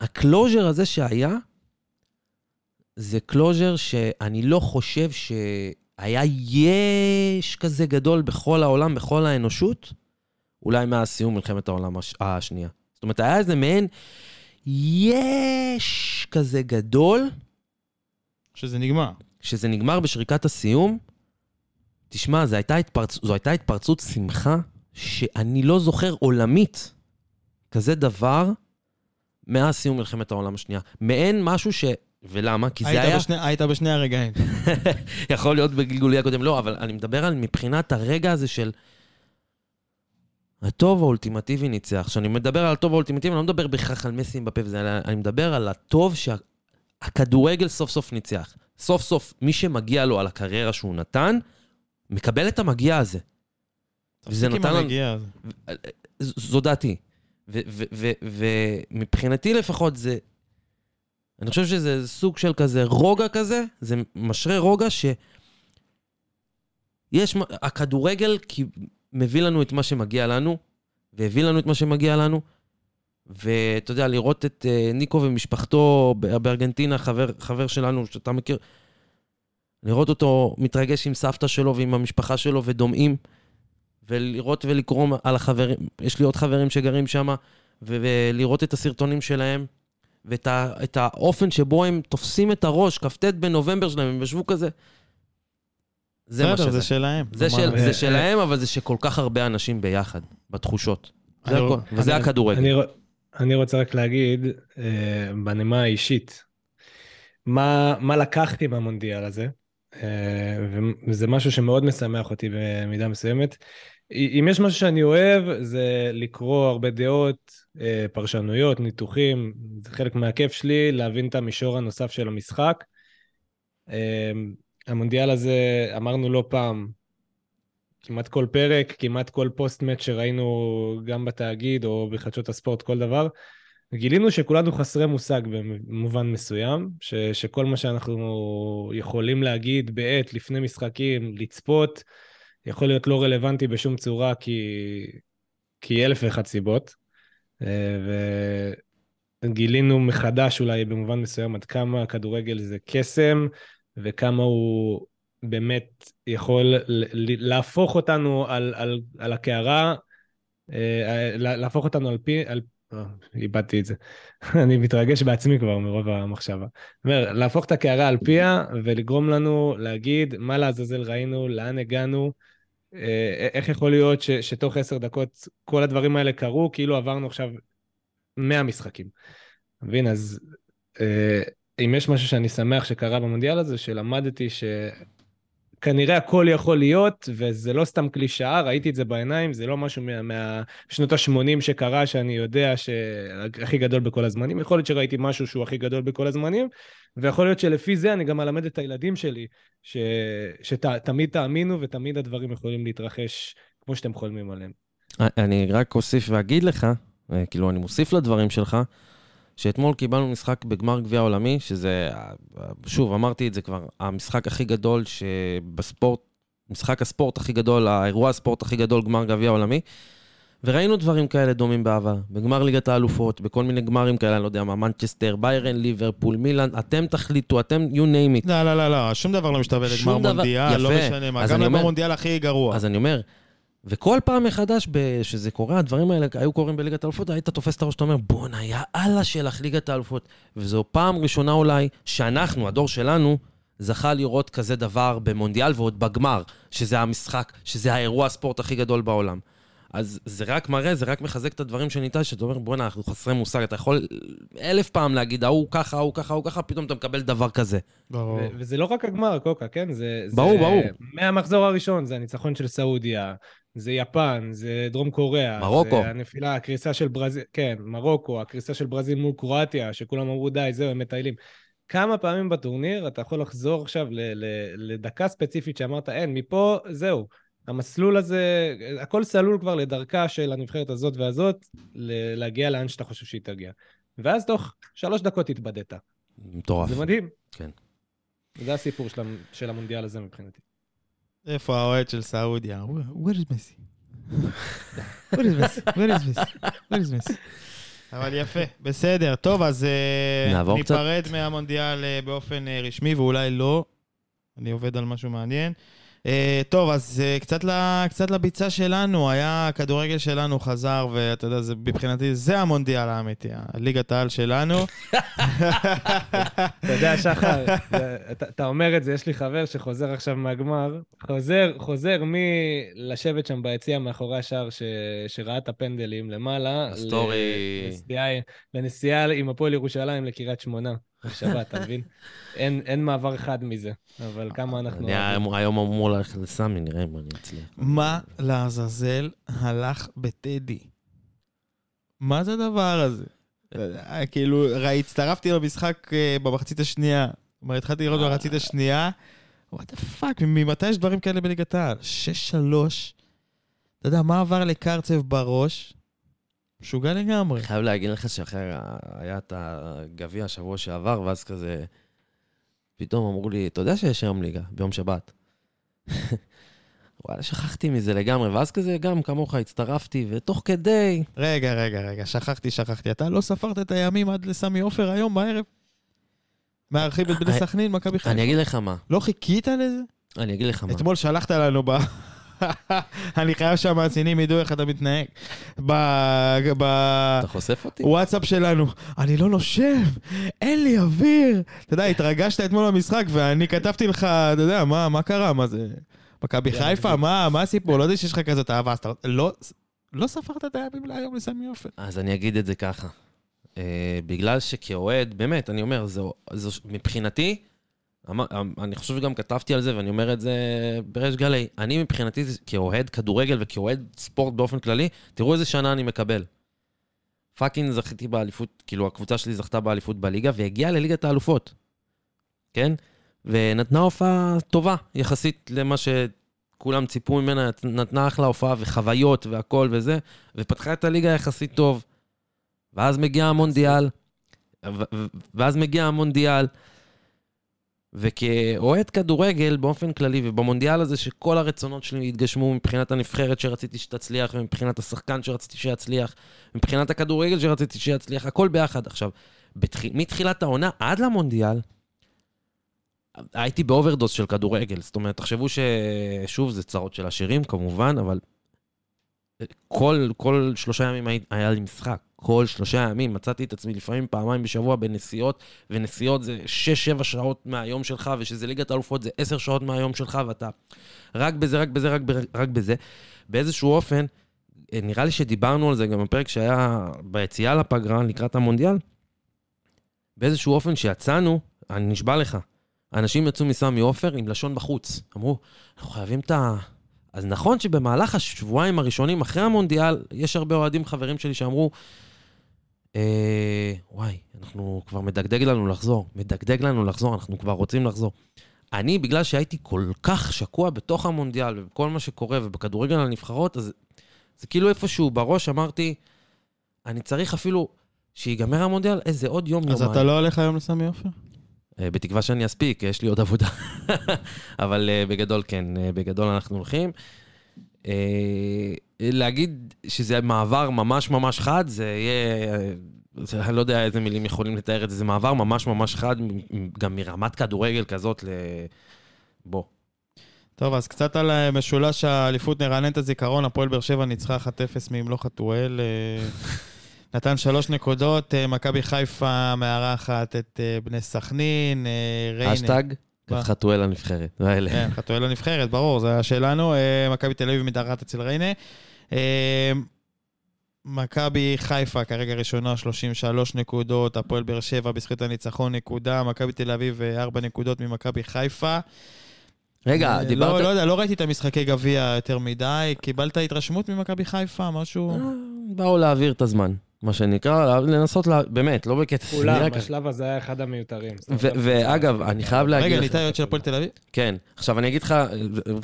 הקלוז'ר הזה שהיה, זה קלוז'ר שאני לא חושב שהיה יש כזה גדול בכל העולם, בכל האנושות, אולי מהסיום מלחמת העולם השנייה. זאת אומרת, היה איזה מעין יש כזה גדול, שזה נגמר. שזה נגמר בשריקת הסיום, תשמע, זו הייתה התפרצות שמחה, שאני לא זוכר עולמית, כזה דבר, מהסיום מלחמת העולם השנייה. מעין משהו ולמה? כי זה היה... היית בשני הרגעים. יכול להיות בגלגולי הקודם. לא, אבל אני מדבר על מבחינת הרגע הזה של... הטוב האולטימטיבי ניצח. כשאני מדבר על הטוב האולטימטיבי, אני לא מדבר בכך על מסי מבפה, אני מדבר על הטוב שהכדורגל סוף סוף ניצח. סוף סוף, מי שמגיע לו על הקריירה שהוא נתן, מקבל את המגיע הזה. וזה נתן... זו דעתי. ומבחינתי לפחות זה, אני חושב שזה סוג של כזה רוגע כזה, זה משרה רוגע שיש, הכדורגל מביא לנו את מה שמגיע לנו, והביא לנו את מה שמגיע לנו, ואתה יודע, לראות את ניקו ומשפחתו בארגנטינה, חבר שלנו שאתה מכיר, לראות אותו מתרגש עם סבתא שלו ועם המשפחה שלו ודומעים, ולראות ולקרום על החברים, יש לי עוד חברים שגרים שם, ולראות את הסרטונים שלהם, ואת האופן שבו הם תופסים את הראש, כפתת בנובמבר שלהם, הם ישבו כזה. זה מה שזה. זה שלהם. זה שלהם, אבל זה שכל כך הרבה אנשים ביחד, בתחושות. זה הכל, וזה הכדורגל. אני רוצה רק להגיד, בנימה האישית, מה לקחתי במונדיאל הזה, וזה משהו שמאוד משמח אותי במידה מסוימת. אם יש משהו שאני אוהב, זה לקרוא הרבה דעות, פרשנויות, ניתוחים, זה חלק מהכיף שלי, להבין את המישור הנוסף של המשחק. המונדיאל הזה, אמרנו לא פעם, כמעט כל פרק, כמעט כל פוסט-מאץ' שראינו גם בתאגיד או בחדשות הספורט, כל דבר, גילינו שכולנו חסרי מושג במובן מסוים, שכל מה שאנחנו יכולים להגיד בעת, לפני משחקים, לצפות, יכול להיות לא רלוונטי בשום צורה, כי 1,001 סיבות, וגילינו מחדש אולי במובן מסוים, עד כמה הכדורגל זה קסם, וכמה הוא באמת יכול להפוך אותנו על הקערה, להפוך אותנו על פי... איבדתי את זה. אני מתרגש בעצמי כבר מרוב המחשבה. אומר, להפוך את הקערה על פיה, ולגרום לנו להגיד מה לעזאזל ראינו, לאן הגענו, איך יכול להיות שתוך 10 דקות כל הדברים האלה קרו, כאילו עברנו עכשיו 100 משחקים. מבין, אז אם יש משהו שאני שמח שקרה במונדיאל הזה, שלמדתי שכנראה הכל יכול להיות, וזה לא סתם קלישאה, ראיתי את זה בעיניים, זה לא משהו מהשנות ה-80 שקרה, שאני יודע שהכי גדול בכל הזמנים, יכול להיות שראיתי משהו שהוא הכי גדול בכל הזמנים, ויכול להיות שלפי זה אני גם אלמד את הילדים שלי, שתמיד תאמינו, ותמיד הדברים יכולים להתרחש כמו שאתם חולמים עליהם. אני רק אוסיף ואגיד לך, כאילו אני מוסיף לדברים שלך, שאתמול קיבלנו משחק בגמר גביע העולמי, שזה, שוב, אמרתי את זה כבר, המשחק הכי גדול שבספורט, משחק הספורט הכי גדול, האירוע הספורט הכי גדול, גמר גביע העולמי, וראינו דברים כאלה דומים בעבר, בגמר ליגת האלופות, בכל מיני גמרים כאלה, לא יודע מה, מנצ'סטר, ביירן, ליברפול, מילאן, אתם תחליטו, אתם, you name it. לא, לא, לא, לא, שום דבר לא משתווה לגמר מונדיאל, לא משנה מה, גם לגמר מונדיאל הכי גרוע. אז אני אומר, וכל פעם מחדש שזה קורה, הדברים האלה היו קוראים בליגת האלופות, היית תופס את הראש, אתה אומר, בונה, יאללה שלך, ליגת האלופות. וזו פעם ראשונה אולי, שאנחנו, הדור שלנו, זכה לראות כזה דבר במונדיאל ועוד בגמר, שזה המשחק, שזה האירוע הספורט הכי גדול בעולם. אז זה רק מראה, זה רק מחזק את הדברים שניתאי, שאתה אומר, בוא'נה, אנחנו חסרי מושג, אתה יכול אלף פעם להגיד, הוא ככה, הוא ככה, הוא ככה, פתאום אתה מקבל דבר כזה. ברור. וזה לא רק הגמר, קוקה, כן? ברור, ברור. מהמחזור הראשון, זה הניצחון של סעודיה, זה יפן, זה דרום קוריאה. מרוקו. זה הנפילה, הקריסה של ברזיל, כן, מרוקו, הקריסה של ברזיל מול קרואטיה, שכולם אמרו, די, זהו, הם מטיילים. כמה פעמים בטורניר, אתה יכול לחזור עכשיו לדקה ספציפית שאמרת, אין, מפה, זהו. המסלול הזה, הכל סלול כבר לדרכה של הנבחרת הזאת והזאת, להגיע לאן שאתה חושב שהיא תגיע. ואז תוך 3 דקות התבדעת. מטורף. זה מדהים. כן. זה הסיפור של המונדיאל הזה מבחינתי. איפה האוהד של סעודיה? Where is Messi? Where is Messi? Where is Messi? Where is Messi? אבל יפה, בסדר. טוב, אז ניפרד מהמונדיאל באופן רשמי, ואולי לא. אני עובד על משהו מעניין. טוב, אז קצת לביצה שלנו, היה כדורגל שלנו חזר, ואתה יודע, מבחינתי זה המונדיאל האמיתי, ליגת העל שלנו. אתה יודע, שחר, אתה אומר את זה, יש לי חבר שחוזר עכשיו מהגמר, חוזר מלשבת שם ביציע מאחורי השער שראה את הפנדלים למעלה, לנסיעה עם הפועל ירושלים לקריית שמונה. שבת, אתה מבין? אין מעבר אחד מזה, אבל כמה אנחנו... היום אמור ללכת לסמי, נראה אם אני אצליח. מה לעזאזל הלך בטדי? מה זה הדבר הזה? כאילו, הצטרפתי למשחק במחצית השנייה, כלומר, התחלתי לראות במחצית השנייה, what the fuck, ממתי יש דברים כאלה בליגת העל? 6-3, אתה יודע, מה עבר לקרצב בראש? שוגע לגמרי. חייב להגיד לך שאחרי היה את הגביע השבוע שעבר, ואז כזה, פתאום אמרו לי, אתה יודע שיש היום ליגה, ביום שבת. וואלה, שכחתי מזה לגמרי, ואז כזה גם כמוך הצטרפתי, ותוך כדי... רגע, שכחתי. אתה לא ספרת את הימים עד לסמי עופר היום בערב? מארחים את בני סכנין, מכבי חיפה. אני אגיד לך מה. לא חיכית לזה? אני אגיד לך מה. אתמול שלחת לנו ב... אני חייב שהמעצינים ידעו איך אתה מתנהג אתה חושף אותי? וואטסאפ שלנו אני לא נושב, אין לי אוויר אתה יודע, התרגשת אתמול במשחק ואני כתבתי לך, אתה יודע, מה קרה? מה זה? מכבי חיפה? מה הסיפור? לא יודע שיש לך כזאת אהבה לא ספרת את הימים להיום לסמי עופר אז אני אגיד את זה ככה בגלל שכאוהד, באמת אני אומר, מבחינתי אני חושב שגם כתבתי על זה, ואני אומר את זה ברש גלי. אני מבחינתי, כאוהד כדורגל וכאוהד ספורט באופן כללי, תראו איזה שנה אני מקבל. פאקינג זכיתי באליפות, כאילו הקבוצה שלי זכתה באליפות בליגה, והגיעה לליגת האלופות. כן? ונתנה הופעה טובה, יחסית למה שכולם ציפו ממנה, נתנה אחלה הופעה וחוויות והכל וזה, ופתחה את הליגה יחסית טוב. ואז מגיע המונדיאל, וכאוהד כדורגל באופן כללי, ובמונדיאל הזה שכל הרצונות שלי התגשמו מבחינת הנבחרת שרציתי שתצליח, ומבחינת השחקן שרציתי שיצליח, מבחינת הכדורגל שרציתי שיצליח, הכל ביחד. עכשיו, מתחילת העונה עד למונדיאל, הייתי באוברדוס של כדורגל. זאת אומרת, תחשבו ששוב, זה צרות של עשירים, כמובן, אבל כל 3 ימים היה לי משחק. כל 3 ימים מצאתי את עצמי לפעמים פעמיים בשבוע בנסיעות, ונסיעות זה 6-7 שעות מהיום שלך, ושזה ליגת האלופות זה 10 שעות מהיום שלך, ואתה רק בזה. באיזשהו אופן, נראה לי שדיברנו על זה גם בפרק שהיה ביציאה לפגרה לקראת המונדיאל, באיזשהו אופן שיצאנו, אני נשבע לך, אנשים יצאו מסמי עופר עם לשון בחוץ, אמרו, אנחנו חייבים את ה... אז נכון שבמהלך השבועיים הראשונים אחרי המונדיאל, יש הרבה אוהדים חברים שלי שאמרו, וואי, אנחנו כבר מדגדג לנו לחזור, אנחנו כבר רוצים לחזור. אני, בגלל שהייתי כל כך שקוע בתוך המונדיאל, ובכל מה שקורה, ובכדורגל הנבחרות, אז זה כאילו איפשהו בראש אמרתי, אני צריך אפילו שיגמר המונדיאל, איזה עוד יום יומיים. אז אתה לא הולך היום לסמי עופר? בתקווה שאני אספיק, יש לי עוד עבודה. אבל בגדול כן, בגדול אנחנו הולכים. להגיד שזה מעבר ממש ממש חד, זה יהיה... אני לא יודע איזה מילים יכולים לתאר את זה, זה מעבר ממש ממש חד, גם מרמת כדורגל כזאת לבוא. טוב, אז קצת על משולש האליפות נרענן את הזיכרון, הפועל באר שבע ניצחה 1-0 ממלוך הטועל, נתן 3 נקודות, מכבי חיפה מארחת את בני סכנין, האשטג? חתואל הנבחרת. כן, חתואל הנבחרת, ברור, זה השאלנו, מכבי תל אביב מתארחת אצל ריינה, מכבי חיפה כרגע ראשונה 33 נקודות, הפועל באר שבע בזכות הניצחון נקודה, מכבי תל אביב 4 נקודות ממכבי חיפה. רגע, דיברת... לא יודע, לא ראיתי את המשחקי גביע יותר מדי, קיבלת התרשמות ממכבי חיפה, משהו... באו להעביר את הזמן, מה שנקרא, לנסות, באמת, לא בקטע... אולי, בשלב הזה היה אחד המיותרים. ואגב, אני חייב להגיד... רגע, ניתאי עוד של הפועל תל אביב? כן, עכשיו אני אגיד לך,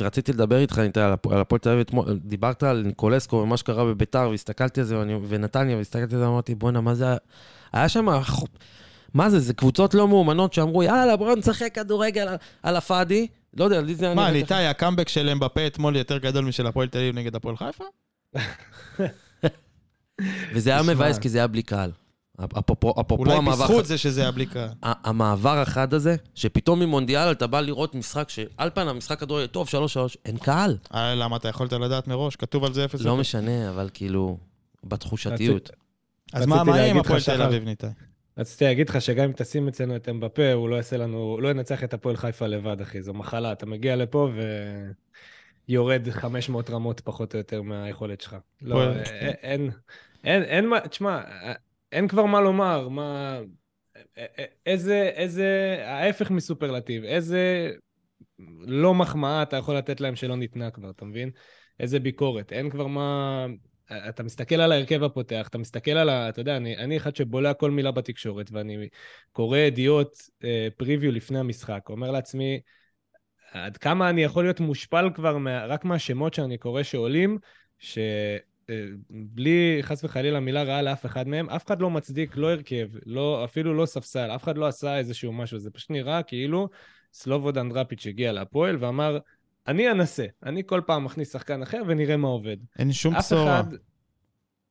רציתי לדבר איתך, ניתאי, על הפועל תל אביב, דיברת על ניקולסקו ומה שקרה בביתר, והסתכלתי על זה, ונתניה, והסתכלתי על זה, אמרתי, בוא'נה, מה זה... היה שם... מה זה? זה קבוצות לא מאומנות שאמרו, יאללה, בואו נשחק כדורגל על הפאדי. לא יודע, לי זה... מה, ניתאי, הקאמבק של אמבפה אתמול יותר גדול משל הפועל תל אביב נגד הפועל חיפה? וזה היה מבאס כי זה היה בלי קהל. אולי בזכות זה שזה היה בלי קהל. המעבר החד הזה, שפתאום ממונדיאל אתה בא לראות משחק שעל פעם המשחק כדורגל טוב, 3-3, אין קהל. למה אתה יכולת לדעת מראש? כתוב על זה 0-0. לא משנה, אבל כאילו, בתחושתיות. אז מה היה עם הפועל תל אביב, ניתאי? רציתי להגיד לך שגם אם תשים אצלנו את אמבפה, הוא לא יעשה לנו, לא ינצח את הפועל חיפה לבד, אחי, זו מחלה. אתה מגיע לפה ויורד 500 רמות פחות או יותר מהיכולת שלך. לא, אין מה, תשמע, אין כבר מה לומר, מה, איזה, ההפך מסופרלטיב, איזה לא מחמאה אתה יכול לתת להם שלא ניתנה כבר, אתה מבין? איזה ביקורת, אין כבר מה... אתה מסתכל על ההרכב הפותח, אתה מסתכל על ה... אתה יודע, אני אחד שבולע כל מילה בתקשורת, ואני קורא ידיעות פריוויו לפני המשחק, אומר לעצמי, עד כמה אני יכול להיות מושפל כבר רק מהשמות שאני קורא שעולים, שבלי חס וחלילה מילה רעה לאף אחד מהם, אף אחד לא מצדיק, לא הרכב, אפילו לא ספסל, אף אחד לא עשה איזשהו משהו, זה פשוט נראה כאילו סלובו דנדרפיץ' הגיע להפועל ואמר, אני אנסה, אני כל פעם מכניס שחקן אחר ונראה מה עובד. אין שום בשורה.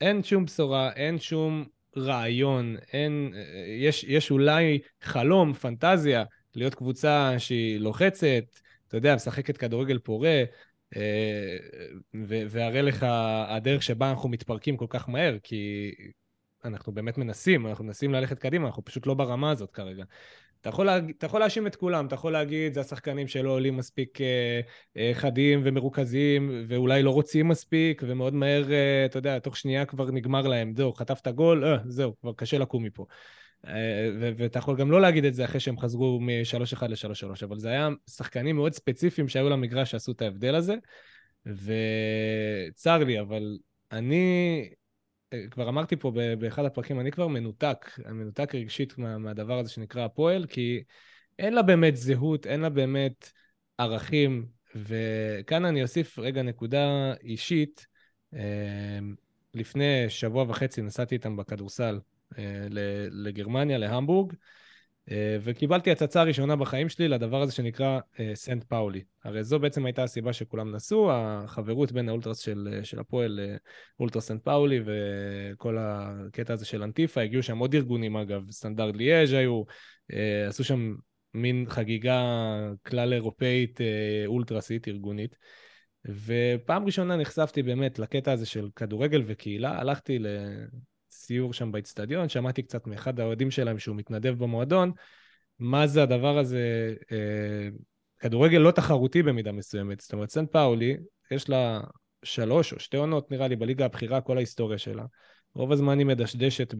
אין שום בשורה, אין שום רעיון, יש אולי חלום, פנטזיה, להיות קבוצה שהיא לוחצת, אתה יודע, משחקת כדורגל פורה, והרי לך הדרך שבה אנחנו מתפרקים כל כך מהר, כי אנחנו באמת מנסים, אנחנו מנסים ללכת קדימה, אנחנו פשוט לא ברמה הזאת כרגע. אתה יכול להאשים את כולם, אתה יכול להגיד, זה השחקנים שלא עולים מספיק חדים ומרוכזים, ואולי לא רוצים מספיק, ומאוד מהר, אתה יודע, תוך שנייה כבר נגמר להם, זהו, חטפת גול, זהו, כבר קשה לקום מפה. ואתה יכול גם לא להגיד את זה אחרי שהם חזרו מ-3-1 ל-3-3, אבל זה היה שחקנים מאוד ספציפיים שהיו למגרש שעשו את ההבדל הזה, וצר לי, אבל אני... כבר אמרתי פה באחד הפרקים, אני כבר מנותק רגשית מהדבר הזה שנקרא הפועל, כי אין לה באמת זהות, אין לה באמת ערכים, וכאן אני אוסיף רגע נקודה אישית, לפני שבוע וחצי נסעתי איתם בכדורסל לגרמניה, להמבורג, וקיבלתי הצצה הראשונה בחיים שלי לדבר הזה שנקרא סנט פאולי. הרי זו בעצם הייתה הסיבה שכולם נסו, החברות בין האולטרס של הפועל, אולטרס סנט פאולי, וכל הקטע הזה של אנטיפה, הגיעו שם עוד ארגונים אגב, סטנדרט ליאז' היו, עשו שם מין חגיגה כלל אירופאית אולטרסית ארגונית, ופעם ראשונה נחשפתי באמת לקטע הזה של כדורגל וקהילה, הלכתי סיור שם באצטדיון, שמעתי קצת מאחד האוהדים שלהם שהוא מתנדב במועדון, מה זה הדבר הזה, כדורגל לא תחרותי במידה מסוימת, זאת אומרת, סנט פאולי, יש לה 3 או 2 עונות, נראה לי, בליגה הבחירה, כל ההיסטוריה שלה, רוב הזמן היא מדשדשת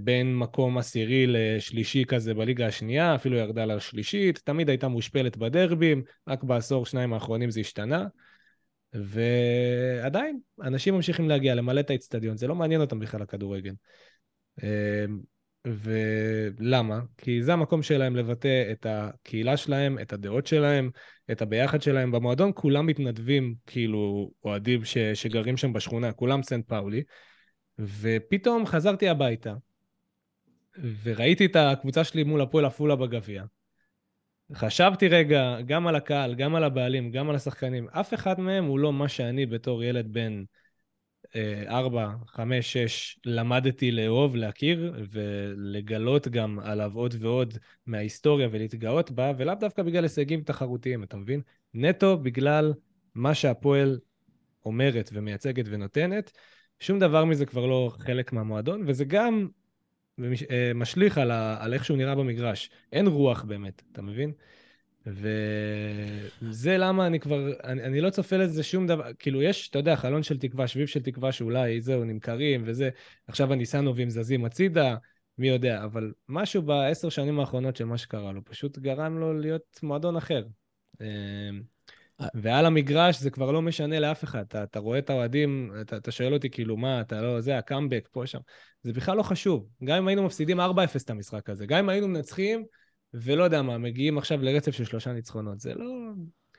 בין מקום 10 ל-3 כזה בליגה השנייה, אפילו ירדה לשלישית, תמיד הייתה מושפלת בדרבים, רק בעשור 2 האחרונים זה השתנה, ועדיין אנשים ממשיכים להגיע למלא את האצטדיון, זה לא מעניין אותם בכלל הכדורגל. ולמה? כי זה המקום שלהם לבטא את הקהילה שלהם, את הדעות שלהם, את הביחד שלהם. במועדון כולם מתנדבים, כאילו אוהדים שגרים שם בשכונה, כולם סנט פאולי, ופתאום חזרתי הביתה, וראיתי את הקבוצה שלי מול הפועל אפולה בגביע, חשבתי רגע גם על הקהל, גם על הבעלים, גם על השחקנים. אף אחד מהם הוא לא מה שאני בתור ילד בן 4, 5, 6 למדתי לאהוב, להכיר ולגלות גם עליו עוד ועוד מההיסטוריה ולהתגאות בה, ולאו דווקא בגלל הישגים תחרותיים, אתה מבין? נטו בגלל מה שהפועל אומרת ומייצגת ונותנת, שום דבר מזה כבר לא חלק מהמועדון, וזה גם משליך על איך שהוא נראה במגרש. אין רוח באמת, אתה מבין? וזה למה אני כבר, אני לא צופה לזה שום דבר, כאילו יש, אתה יודע, חלון של תקווה, שביב של תקווה שאולי זהו נמכרים וזה, עכשיו הניסנובים זזים הצידה, מי יודע, אבל משהו ב10 שנים האחרונות של מה שקרה לו, פשוט גרם לו להיות מועדון אחר. ועל המגרש זה כבר לא משנה לאף אחד, אתה רואה את האוהדים, אתה שואל אותי כאילו מה, אתה לא, זה הקאמבק פה שם, זה בכלל לא חשוב, גם אם היינו מפסידים 4-0 את המשחק הזה, גם אם היינו מנצחים, ולא יודע מה, מגיעים עכשיו לרצף של 3 ניצחונות, זה לא...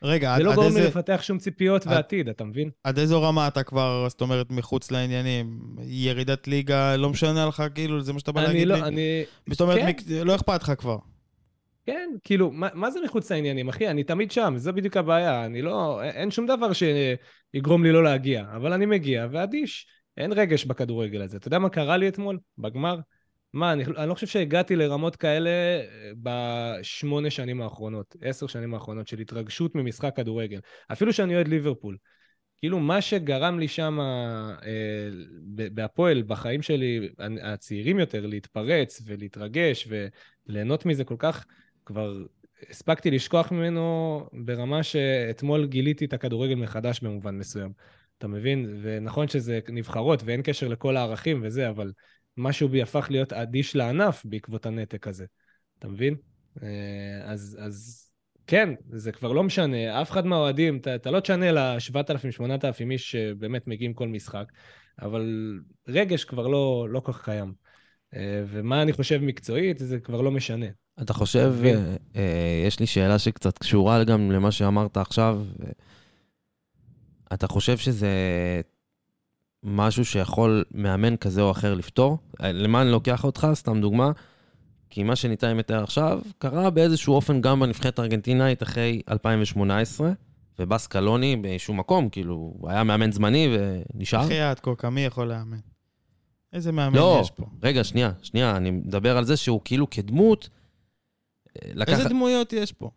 רגע, זה לא גורם לי לפתח שום ציפיות ועתיד, אתה מבין? עד איזו רמה אתה כבר, זאת אומרת, מחוץ לעניינים, ירידת ליגה, לא משנה לך, כאילו, זה מה שאתה בא להגיד לי. זאת אומרת, לא אכפת לך כבר. כן, כאילו, מה זה מחוץ לעניינים, אחי? אני תמיד שם, זה בדיוק הבעיה, אני לא, אין שום דבר שיגרום לי לא להגיע, אבל אני מגיע, ואדיש, אין רגש בכדורגל הזה. אתה יודע מה קרה לי אתמול, בגמר? מה, אני לא חושב שהגעתי לרמות כאלה ב8 שנים האחרונות, 10 שנים האחרונות, של התרגשות ממשחק כדורגל. אפילו שאני אוהד ליברפול. כאילו, מה שגרם לי שם, בהפועל, בחיים שלי, הצעירים יותר, להתפרץ ולהתרגש וליהנות מזה כל כך, כבר הספקתי לשכוח ממנו ברמה שאתמול גיליתי את הכדורגל מחדש במובן מסוים. אתה מבין? ונכון שזה נבחרות ואין קשר לכל הערכים וזה, אבל משהו בי הפך להיות אדיש לענף בעקבות הנתק הזה. אתה מבין? אז כן, זה כבר לא משנה. אף אחד מהאוהדים, אתה לא תשנה ל-7,000-8,000 איש שבאמת מגיעים כל משחק, אבל רגש כבר לא כך קיים. ומה אני חושב מקצועית, זה כבר לא משנה. אתה חושב, יש לי שאלה שקצת קשורה גם למה שאמרת עכשיו, אתה חושב שזה משהו שיכול מאמן כזה או אחר לפתור? למה אני לוקח אותך? סתם דוגמה. כי מה שניתאי מתאר עכשיו, קרה באיזשהו אופן גם בנבחרת הארגנטינאית אחרי 2018, ובא סקלוני באיזשהו מקום, כאילו, היה מאמן זמני ונשאר. אחי עד קוקה, מי יכול לאמן? איזה מאמן יש פה? רגע, שנייה, אני מדבר על זה שהוא כאילו כדמות, איזה דמויות יש פה?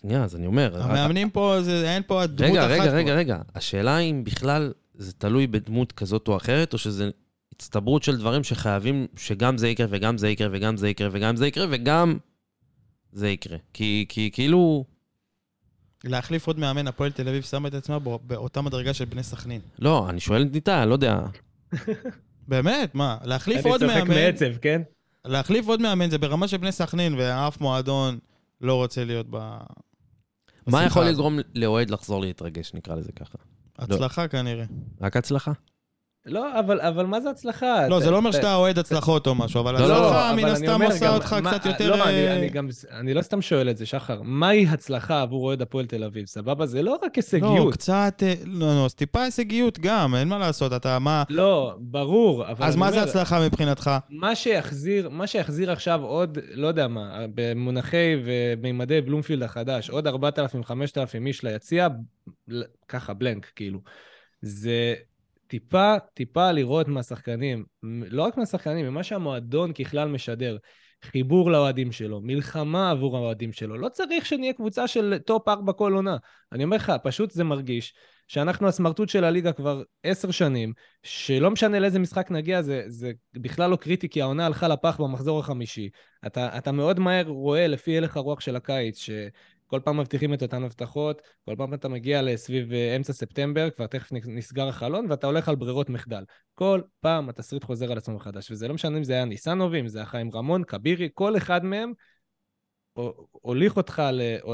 שנייה, אז אני אומר. המאמנים פה, אין פה דמות אחת. רגע, השאלה אם בכלל זה תלוי בדמות כזאת או אחרת, או שזה הצטברות של דברים שחייבים שגם זה יקרה, וגם זה יקרה, וגם זה יקרה, וגם זה יקרה, וגם זה יקרה. כי כאילו... להחליף עוד מאמן, הפועל תל אביב שמה את עצמה באותה מדרגה של בני סכנין. לא, אני שואל את ניתאי, לא יודע. באמת, מה? להחליף עוד מאמן... אני צוחק מעצב, כן? להחליף עוד מאמן זה ברמה של בני סכנין, ואף מועדון לא רוצה להיות ב... מה יכול לגרום לאוהד לחזור להתרגש, נקרא לזה ככה? הצלחה כנראה. רק הצלחה? לא, אבל מה זה הצלחה? לא, זה לא אומר שאתה אוהד הצלחות או משהו, אבל הצלחה מן הסתם עושה אותך קצת יותר... לא, אני לא סתם שואל את זה, שחר. מהי הצלחה עבור אוהד הפועל תל אביב? סבבה, זה לא רק הישגיות. לא, קצת... לא, טיפה הישגיות גם, אין מה לעשות, אתה מה... לא, ברור, אבל... אז מה זה הצלחה מבחינתך? מה שיחזיר עכשיו עוד, לא יודע מה, במונחי ומימדי בלומפילד החדש, עוד 4,000-5,000 איש ליציאה, ככה, בלנק, כאילו. זה... טיפה לראות מהשחקנים, לא רק מהשחקנים, ממה שהמועדון ככלל משדר, חיבור לאוהדים שלו, מלחמה עבור האוהדים שלו, לא צריך שנהיה קבוצה של טופ 4 כל עונה, אני אומר לך, פשוט זה מרגיש שאנחנו הסמרטוט של הליגה כבר 10 שנים, שלא משנה לאיזה משחק נגיע, זה בכלל לא קריטי, כי העונה הלכה לפח במחזור החמישי, אתה מאוד מהר רואה לפי הלך הרוח של הקיץ, כל פעם מבטיחים את אותן הבטחות, כל פעם אתה מגיע לסביב אמצע ספטמבר, כבר תכף נסגר החלון, ואתה הולך על ברירות מחדל. כל פעם התסריט חוזר על עצמו מחדש, וזה לא משנה אם זה היה ניסנובים, זה היה חיים רמון, קבירי, כל אחד מהם הוליך אותך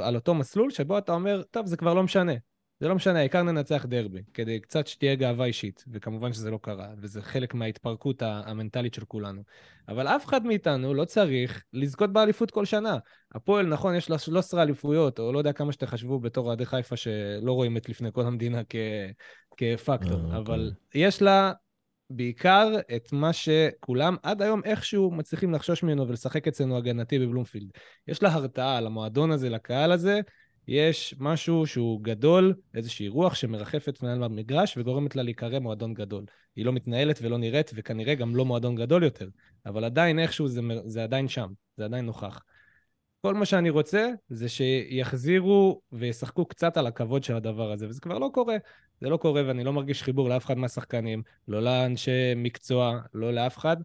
על אותו מסלול, שבו אתה אומר, טוב, זה כבר לא משנה. זה לא משנה, העיקר ננצח דרבי, כדי קצת שתהיה גאווה אישית, וכמובן שזה לא קרה, וזה חלק מההתפרקות המנטלית של כולנו. אבל אף אחד מאיתנו לא צריך לזכות באליפות כל שנה. הפועל, נכון, יש לה 13 אליפויות, או לא יודע כמה שתחשבו בתור עדי חיפה, שלא רואים את לפני כל המדינה כפקטור, אבל יש לה בעיקר את מה שכולם עד היום איכשהו מצליחים לחשוש ממנו ולשחק אצלנו הגנתי בבלומפילד. יש לה הרתעה למועדון הזה, לקהל הזה, יש משהו שהוא גדול, איזושהי רוח שמרחפת מעל המגרש וגורמת לה להיקרא מועדון גדול. היא לא מתנהלת ולא נראית, וכנראה גם לא מועדון גדול יותר, אבל עדיין איכשהו זה עדיין שם, זה עדיין נוכח. כל מה שאני רוצה זה שיחזירו וישחקו קצת על הכבוד של הדבר הזה, וזה כבר לא קורה. זה לא קורה ואני לא מרגיש חיבור לאף אחד מהשחקנים, לא לאנשי מקצוע, לא לאף אחד.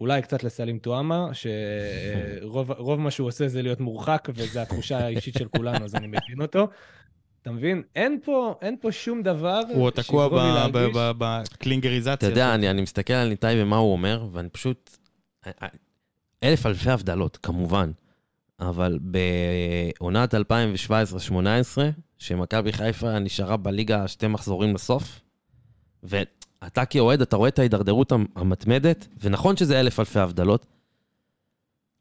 אולי קצת לסלים תואמה, שרוב מה שהוא עושה זה להיות מורחק, וזו התחושה האישית של כולנו, אז אני מבין אותו. אתה מבין? אין פה שום דבר הוא תקוע בקלינגריזציה. אתה יודע, אני מסתכל על ניתאי ומה הוא אומר, ואני פשוט... אלף אלפי הבדלות, כמובן. אבל בעונת 2017-18, שמכבי חיפה נשארה בליגה שתי מחזורים לסוף, ואתה כאוהד, אתה רואה את ההידרדרות המתמדת, ונכון שזה אלף אלפי הבדלות,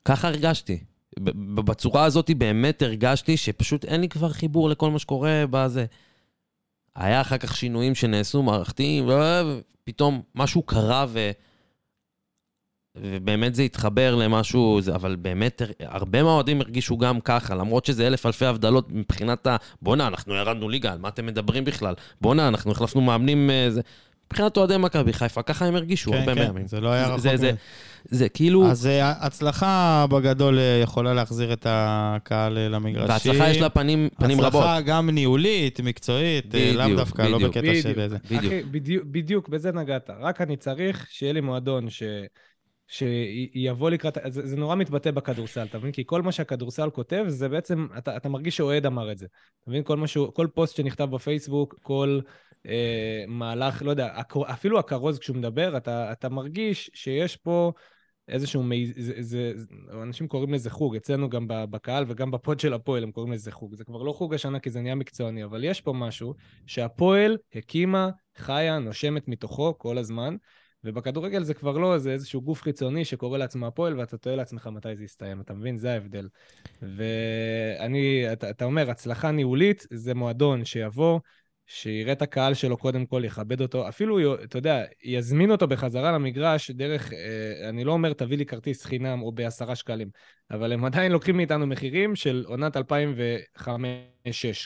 ככה הרגשתי. בצורה הזאת באמת הרגשתי שפשוט אין לי כבר חיבור לכל מה שקורה בזה. היה אחר כך שינויים שנעשו, מערכתיים, ופתאום משהו קרה ובאמת זה התחבר למשהו, אבל באמת הרבה מהאוהדים הרגישו גם ככה, למרות שזה אלף אלפי הבדלות מבחינת בונה, אנחנו ירדנו ליגה, על מה אתם מדברים בכלל? בונה, אנחנו החלפנו מאמנים, מבחינת אוהדי מכבי חיפה, ככה הם הרגישו הרבה מהימים. זה לא היה רחוק. זה כאילו... אז הצלחה בגדול יכולה להחזיר את הקהל למגרשים. והצלחה יש לה פנים רבות. הצלחה גם ניהולית, מקצועית, לאו דווקא, לא בקטע של זה. בדיוק, בזה נגעת. רק אני צריך שיהיה לי מועדון ש... שיבוא לקראת, זה נורא מתבטא בכדורסל, אתה מבין? כי כל מה שהכדורסל כותב, זה בעצם, אתה מרגיש שאוהד אמר את זה. אתה מבין? כל פוסט שנכתב בפייסבוק, כל מהלך, לא יודע, אפילו הכרוז כשהוא מדבר, אתה מרגיש שיש פה איזשהו, אנשים קוראים לזה חוג, אצלנו גם בקהל וגם בפוד של הפועל הם קוראים לזה חוג. זה כבר לא חוג השנה כי זה נהיה מקצועני, אבל יש פה משהו שהפועל הקימה, חיה, נושמת מתוכו כל הזמן, ובכדורגל זה כבר לא, זה איזשהו גוף חיצוני שקורא לעצמו הפועל, ואתה תוהה לעצמך מתי זה יסתיים, אתה מבין? זה ההבדל. ואני, אתה אומר, הצלחה ניהולית זה מועדון שיבוא, שיראה את הקהל שלו קודם כל, יכבד אותו, אפילו, אתה יודע, יזמין אותו בחזרה למגרש דרך, אני לא אומר תביא לי כרטיס חינם או ב10 שקלים, אבל הם עדיין לוקחים מאיתנו מחירים של עונת 2005-2006,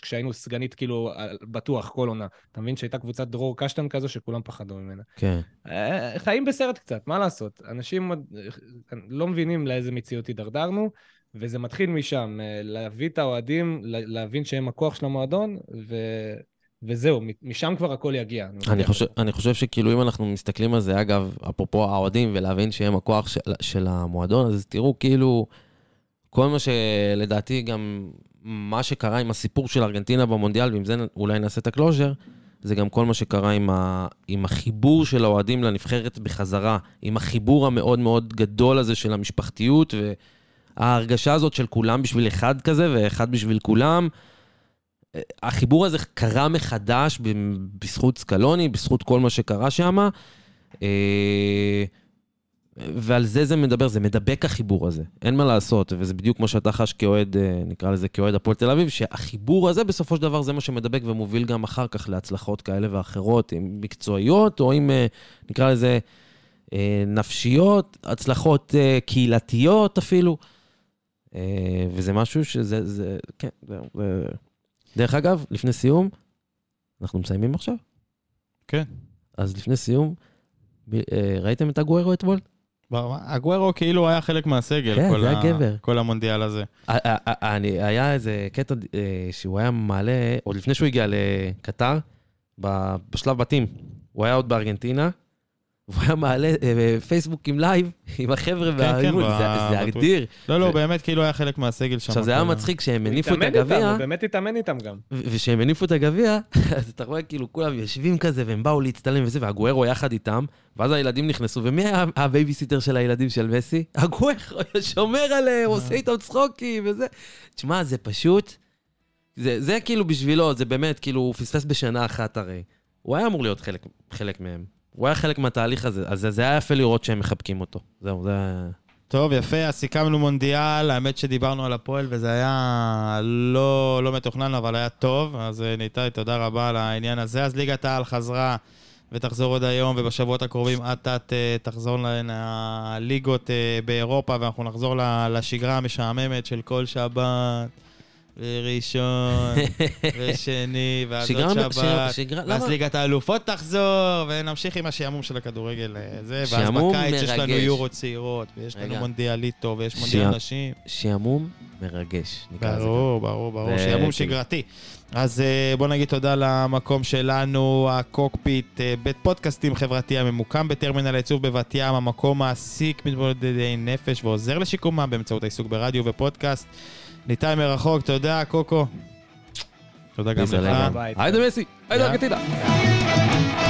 כשהיינו סגנית כאילו בטוח כל עונה. אתה מבין שהייתה קבוצת דרור קשטן כזו שכולם פחדו ממנה. כן. חיים בסרט קצת, מה לעשות? אנשים לא מבינים לאיזה מציאות הידרדרנו, וזה מתחיל משם, להביא את האוהדים, להבין שהם הכוח של המועדון, וזהו, משם כבר הכל יגיע. אני חושב שכאילו אם אנחנו מסתכלים על זה, אגב, אפרופו האוהדים, ולהבין שהם הכוח של המועדון, אז תראו כאילו, כל מה שלדעתי גם, מה שקרה עם הסיפור של ארגנטינה במונדיאל, ועם זה אולי נעשה את הקלוז'ר, זה גם כל מה שקרה עם החיבור של האוהדים לנבחרת בחזרה, עם החיבור המאוד מאוד גדול הזה של המשפחתיות, וההרגשה הזאת של כולם בשביל אחד כזה, ואחד בשביל כולם, החיבור הזה קרה מחדש בזכות סקלוני, בזכות כל מה שקרה שם, ועל זה זה מדבר, זה מדבק החיבור הזה, אין מה לעשות, וזה בדיוק כמו שאתה חש כאוהד, נקרא לזה כאוהד הפועל תל אביב, שהחיבור הזה בסופו של דבר זה מה שמדבק ומוביל גם אחר כך להצלחות כאלה ואחרות, עם מקצועיות או עם, נקרא לזה, נפשיות, הצלחות קהילתיות אפילו, וזה משהו שזה, זה, כן, זה... דרך אגב, לפני סיום, אנחנו מסיימים עכשיו? כן. אז לפני סיום, ראיתם את אגוארו אתמול? אגוארו כאילו היה חלק מהסגל, כן, זה הגבר. כל המונדיאל הזה. היה איזה קטע שהוא היה מעלה, עוד לפני שהוא הגיע לקטאר, בשלב בתים, הוא היה עוד בארגנטינה, והוא היה מעלה פייסבוקים לייב עם החבר'ה והאימון, זה הגדיר. לא, באמת כאילו היה חלק מהסגל שם. עכשיו זה היה מצחיק שהם מניפו את הגביע. הוא באמת התאמן איתם גם. ושהם מניפו את הגביע, אז אתה רואה כאילו כולם יושבים כזה, והם באו להצטלם וזה, והגוארו יחד איתם, ואז הילדים נכנסו, ומי היה הבייביסיטר של הילדים של מסי? הגוארו שומר עליהם, עושה איתם צחוקי וזה. תשמע, זה פשוט, זה כאילו בשבילו, זה באמת כאילו, הוא פספס בשנה אחת הרי. הוא היה אמור להיות חלק מהם. הוא היה חלק מהתהליך הזה, אז זה היה יפה לראות שהם מחבקים אותו. זהו, זה... טוב, יפה, סיכמנו מונדיאל, האמת שדיברנו על הפועל, וזה היה לא מתוכנן, אבל היה טוב, אז ניתאי, תודה רבה על העניין הזה. אז ליגת העל חזרה ותחזור עוד היום, ובשבועות הקרובים עד תחזור לליגות באירופה, ואנחנו נחזור לשגרה המשעממת של כל שבת, וראשון, ושני, ועד עוד שבת, ואז ליגת האלופות תחזור, ונמשיך עם השעמום של הכדורגל. ואז בקיץ יש לנו יורו צעירות, ויש לנו מונדיאליטו, ויש מונדיאל נשים. שעמום מרגש. ברור, שעמום שגרתי. אז בוא נגיד תודה למקום שלנו, הקוקפיט, בית פודקאסטים חברתי הממוקם בטרמינל העיצוב בבת ים, המקום מעסיק מתמודדי נפש ועוזר לשיקומה באמצעות העיסוק ברדיו ופודקאסט. ניתאי מרחוק, תודה קוקו. תודה גם לך. היי דמסי, היי דארגנטינה.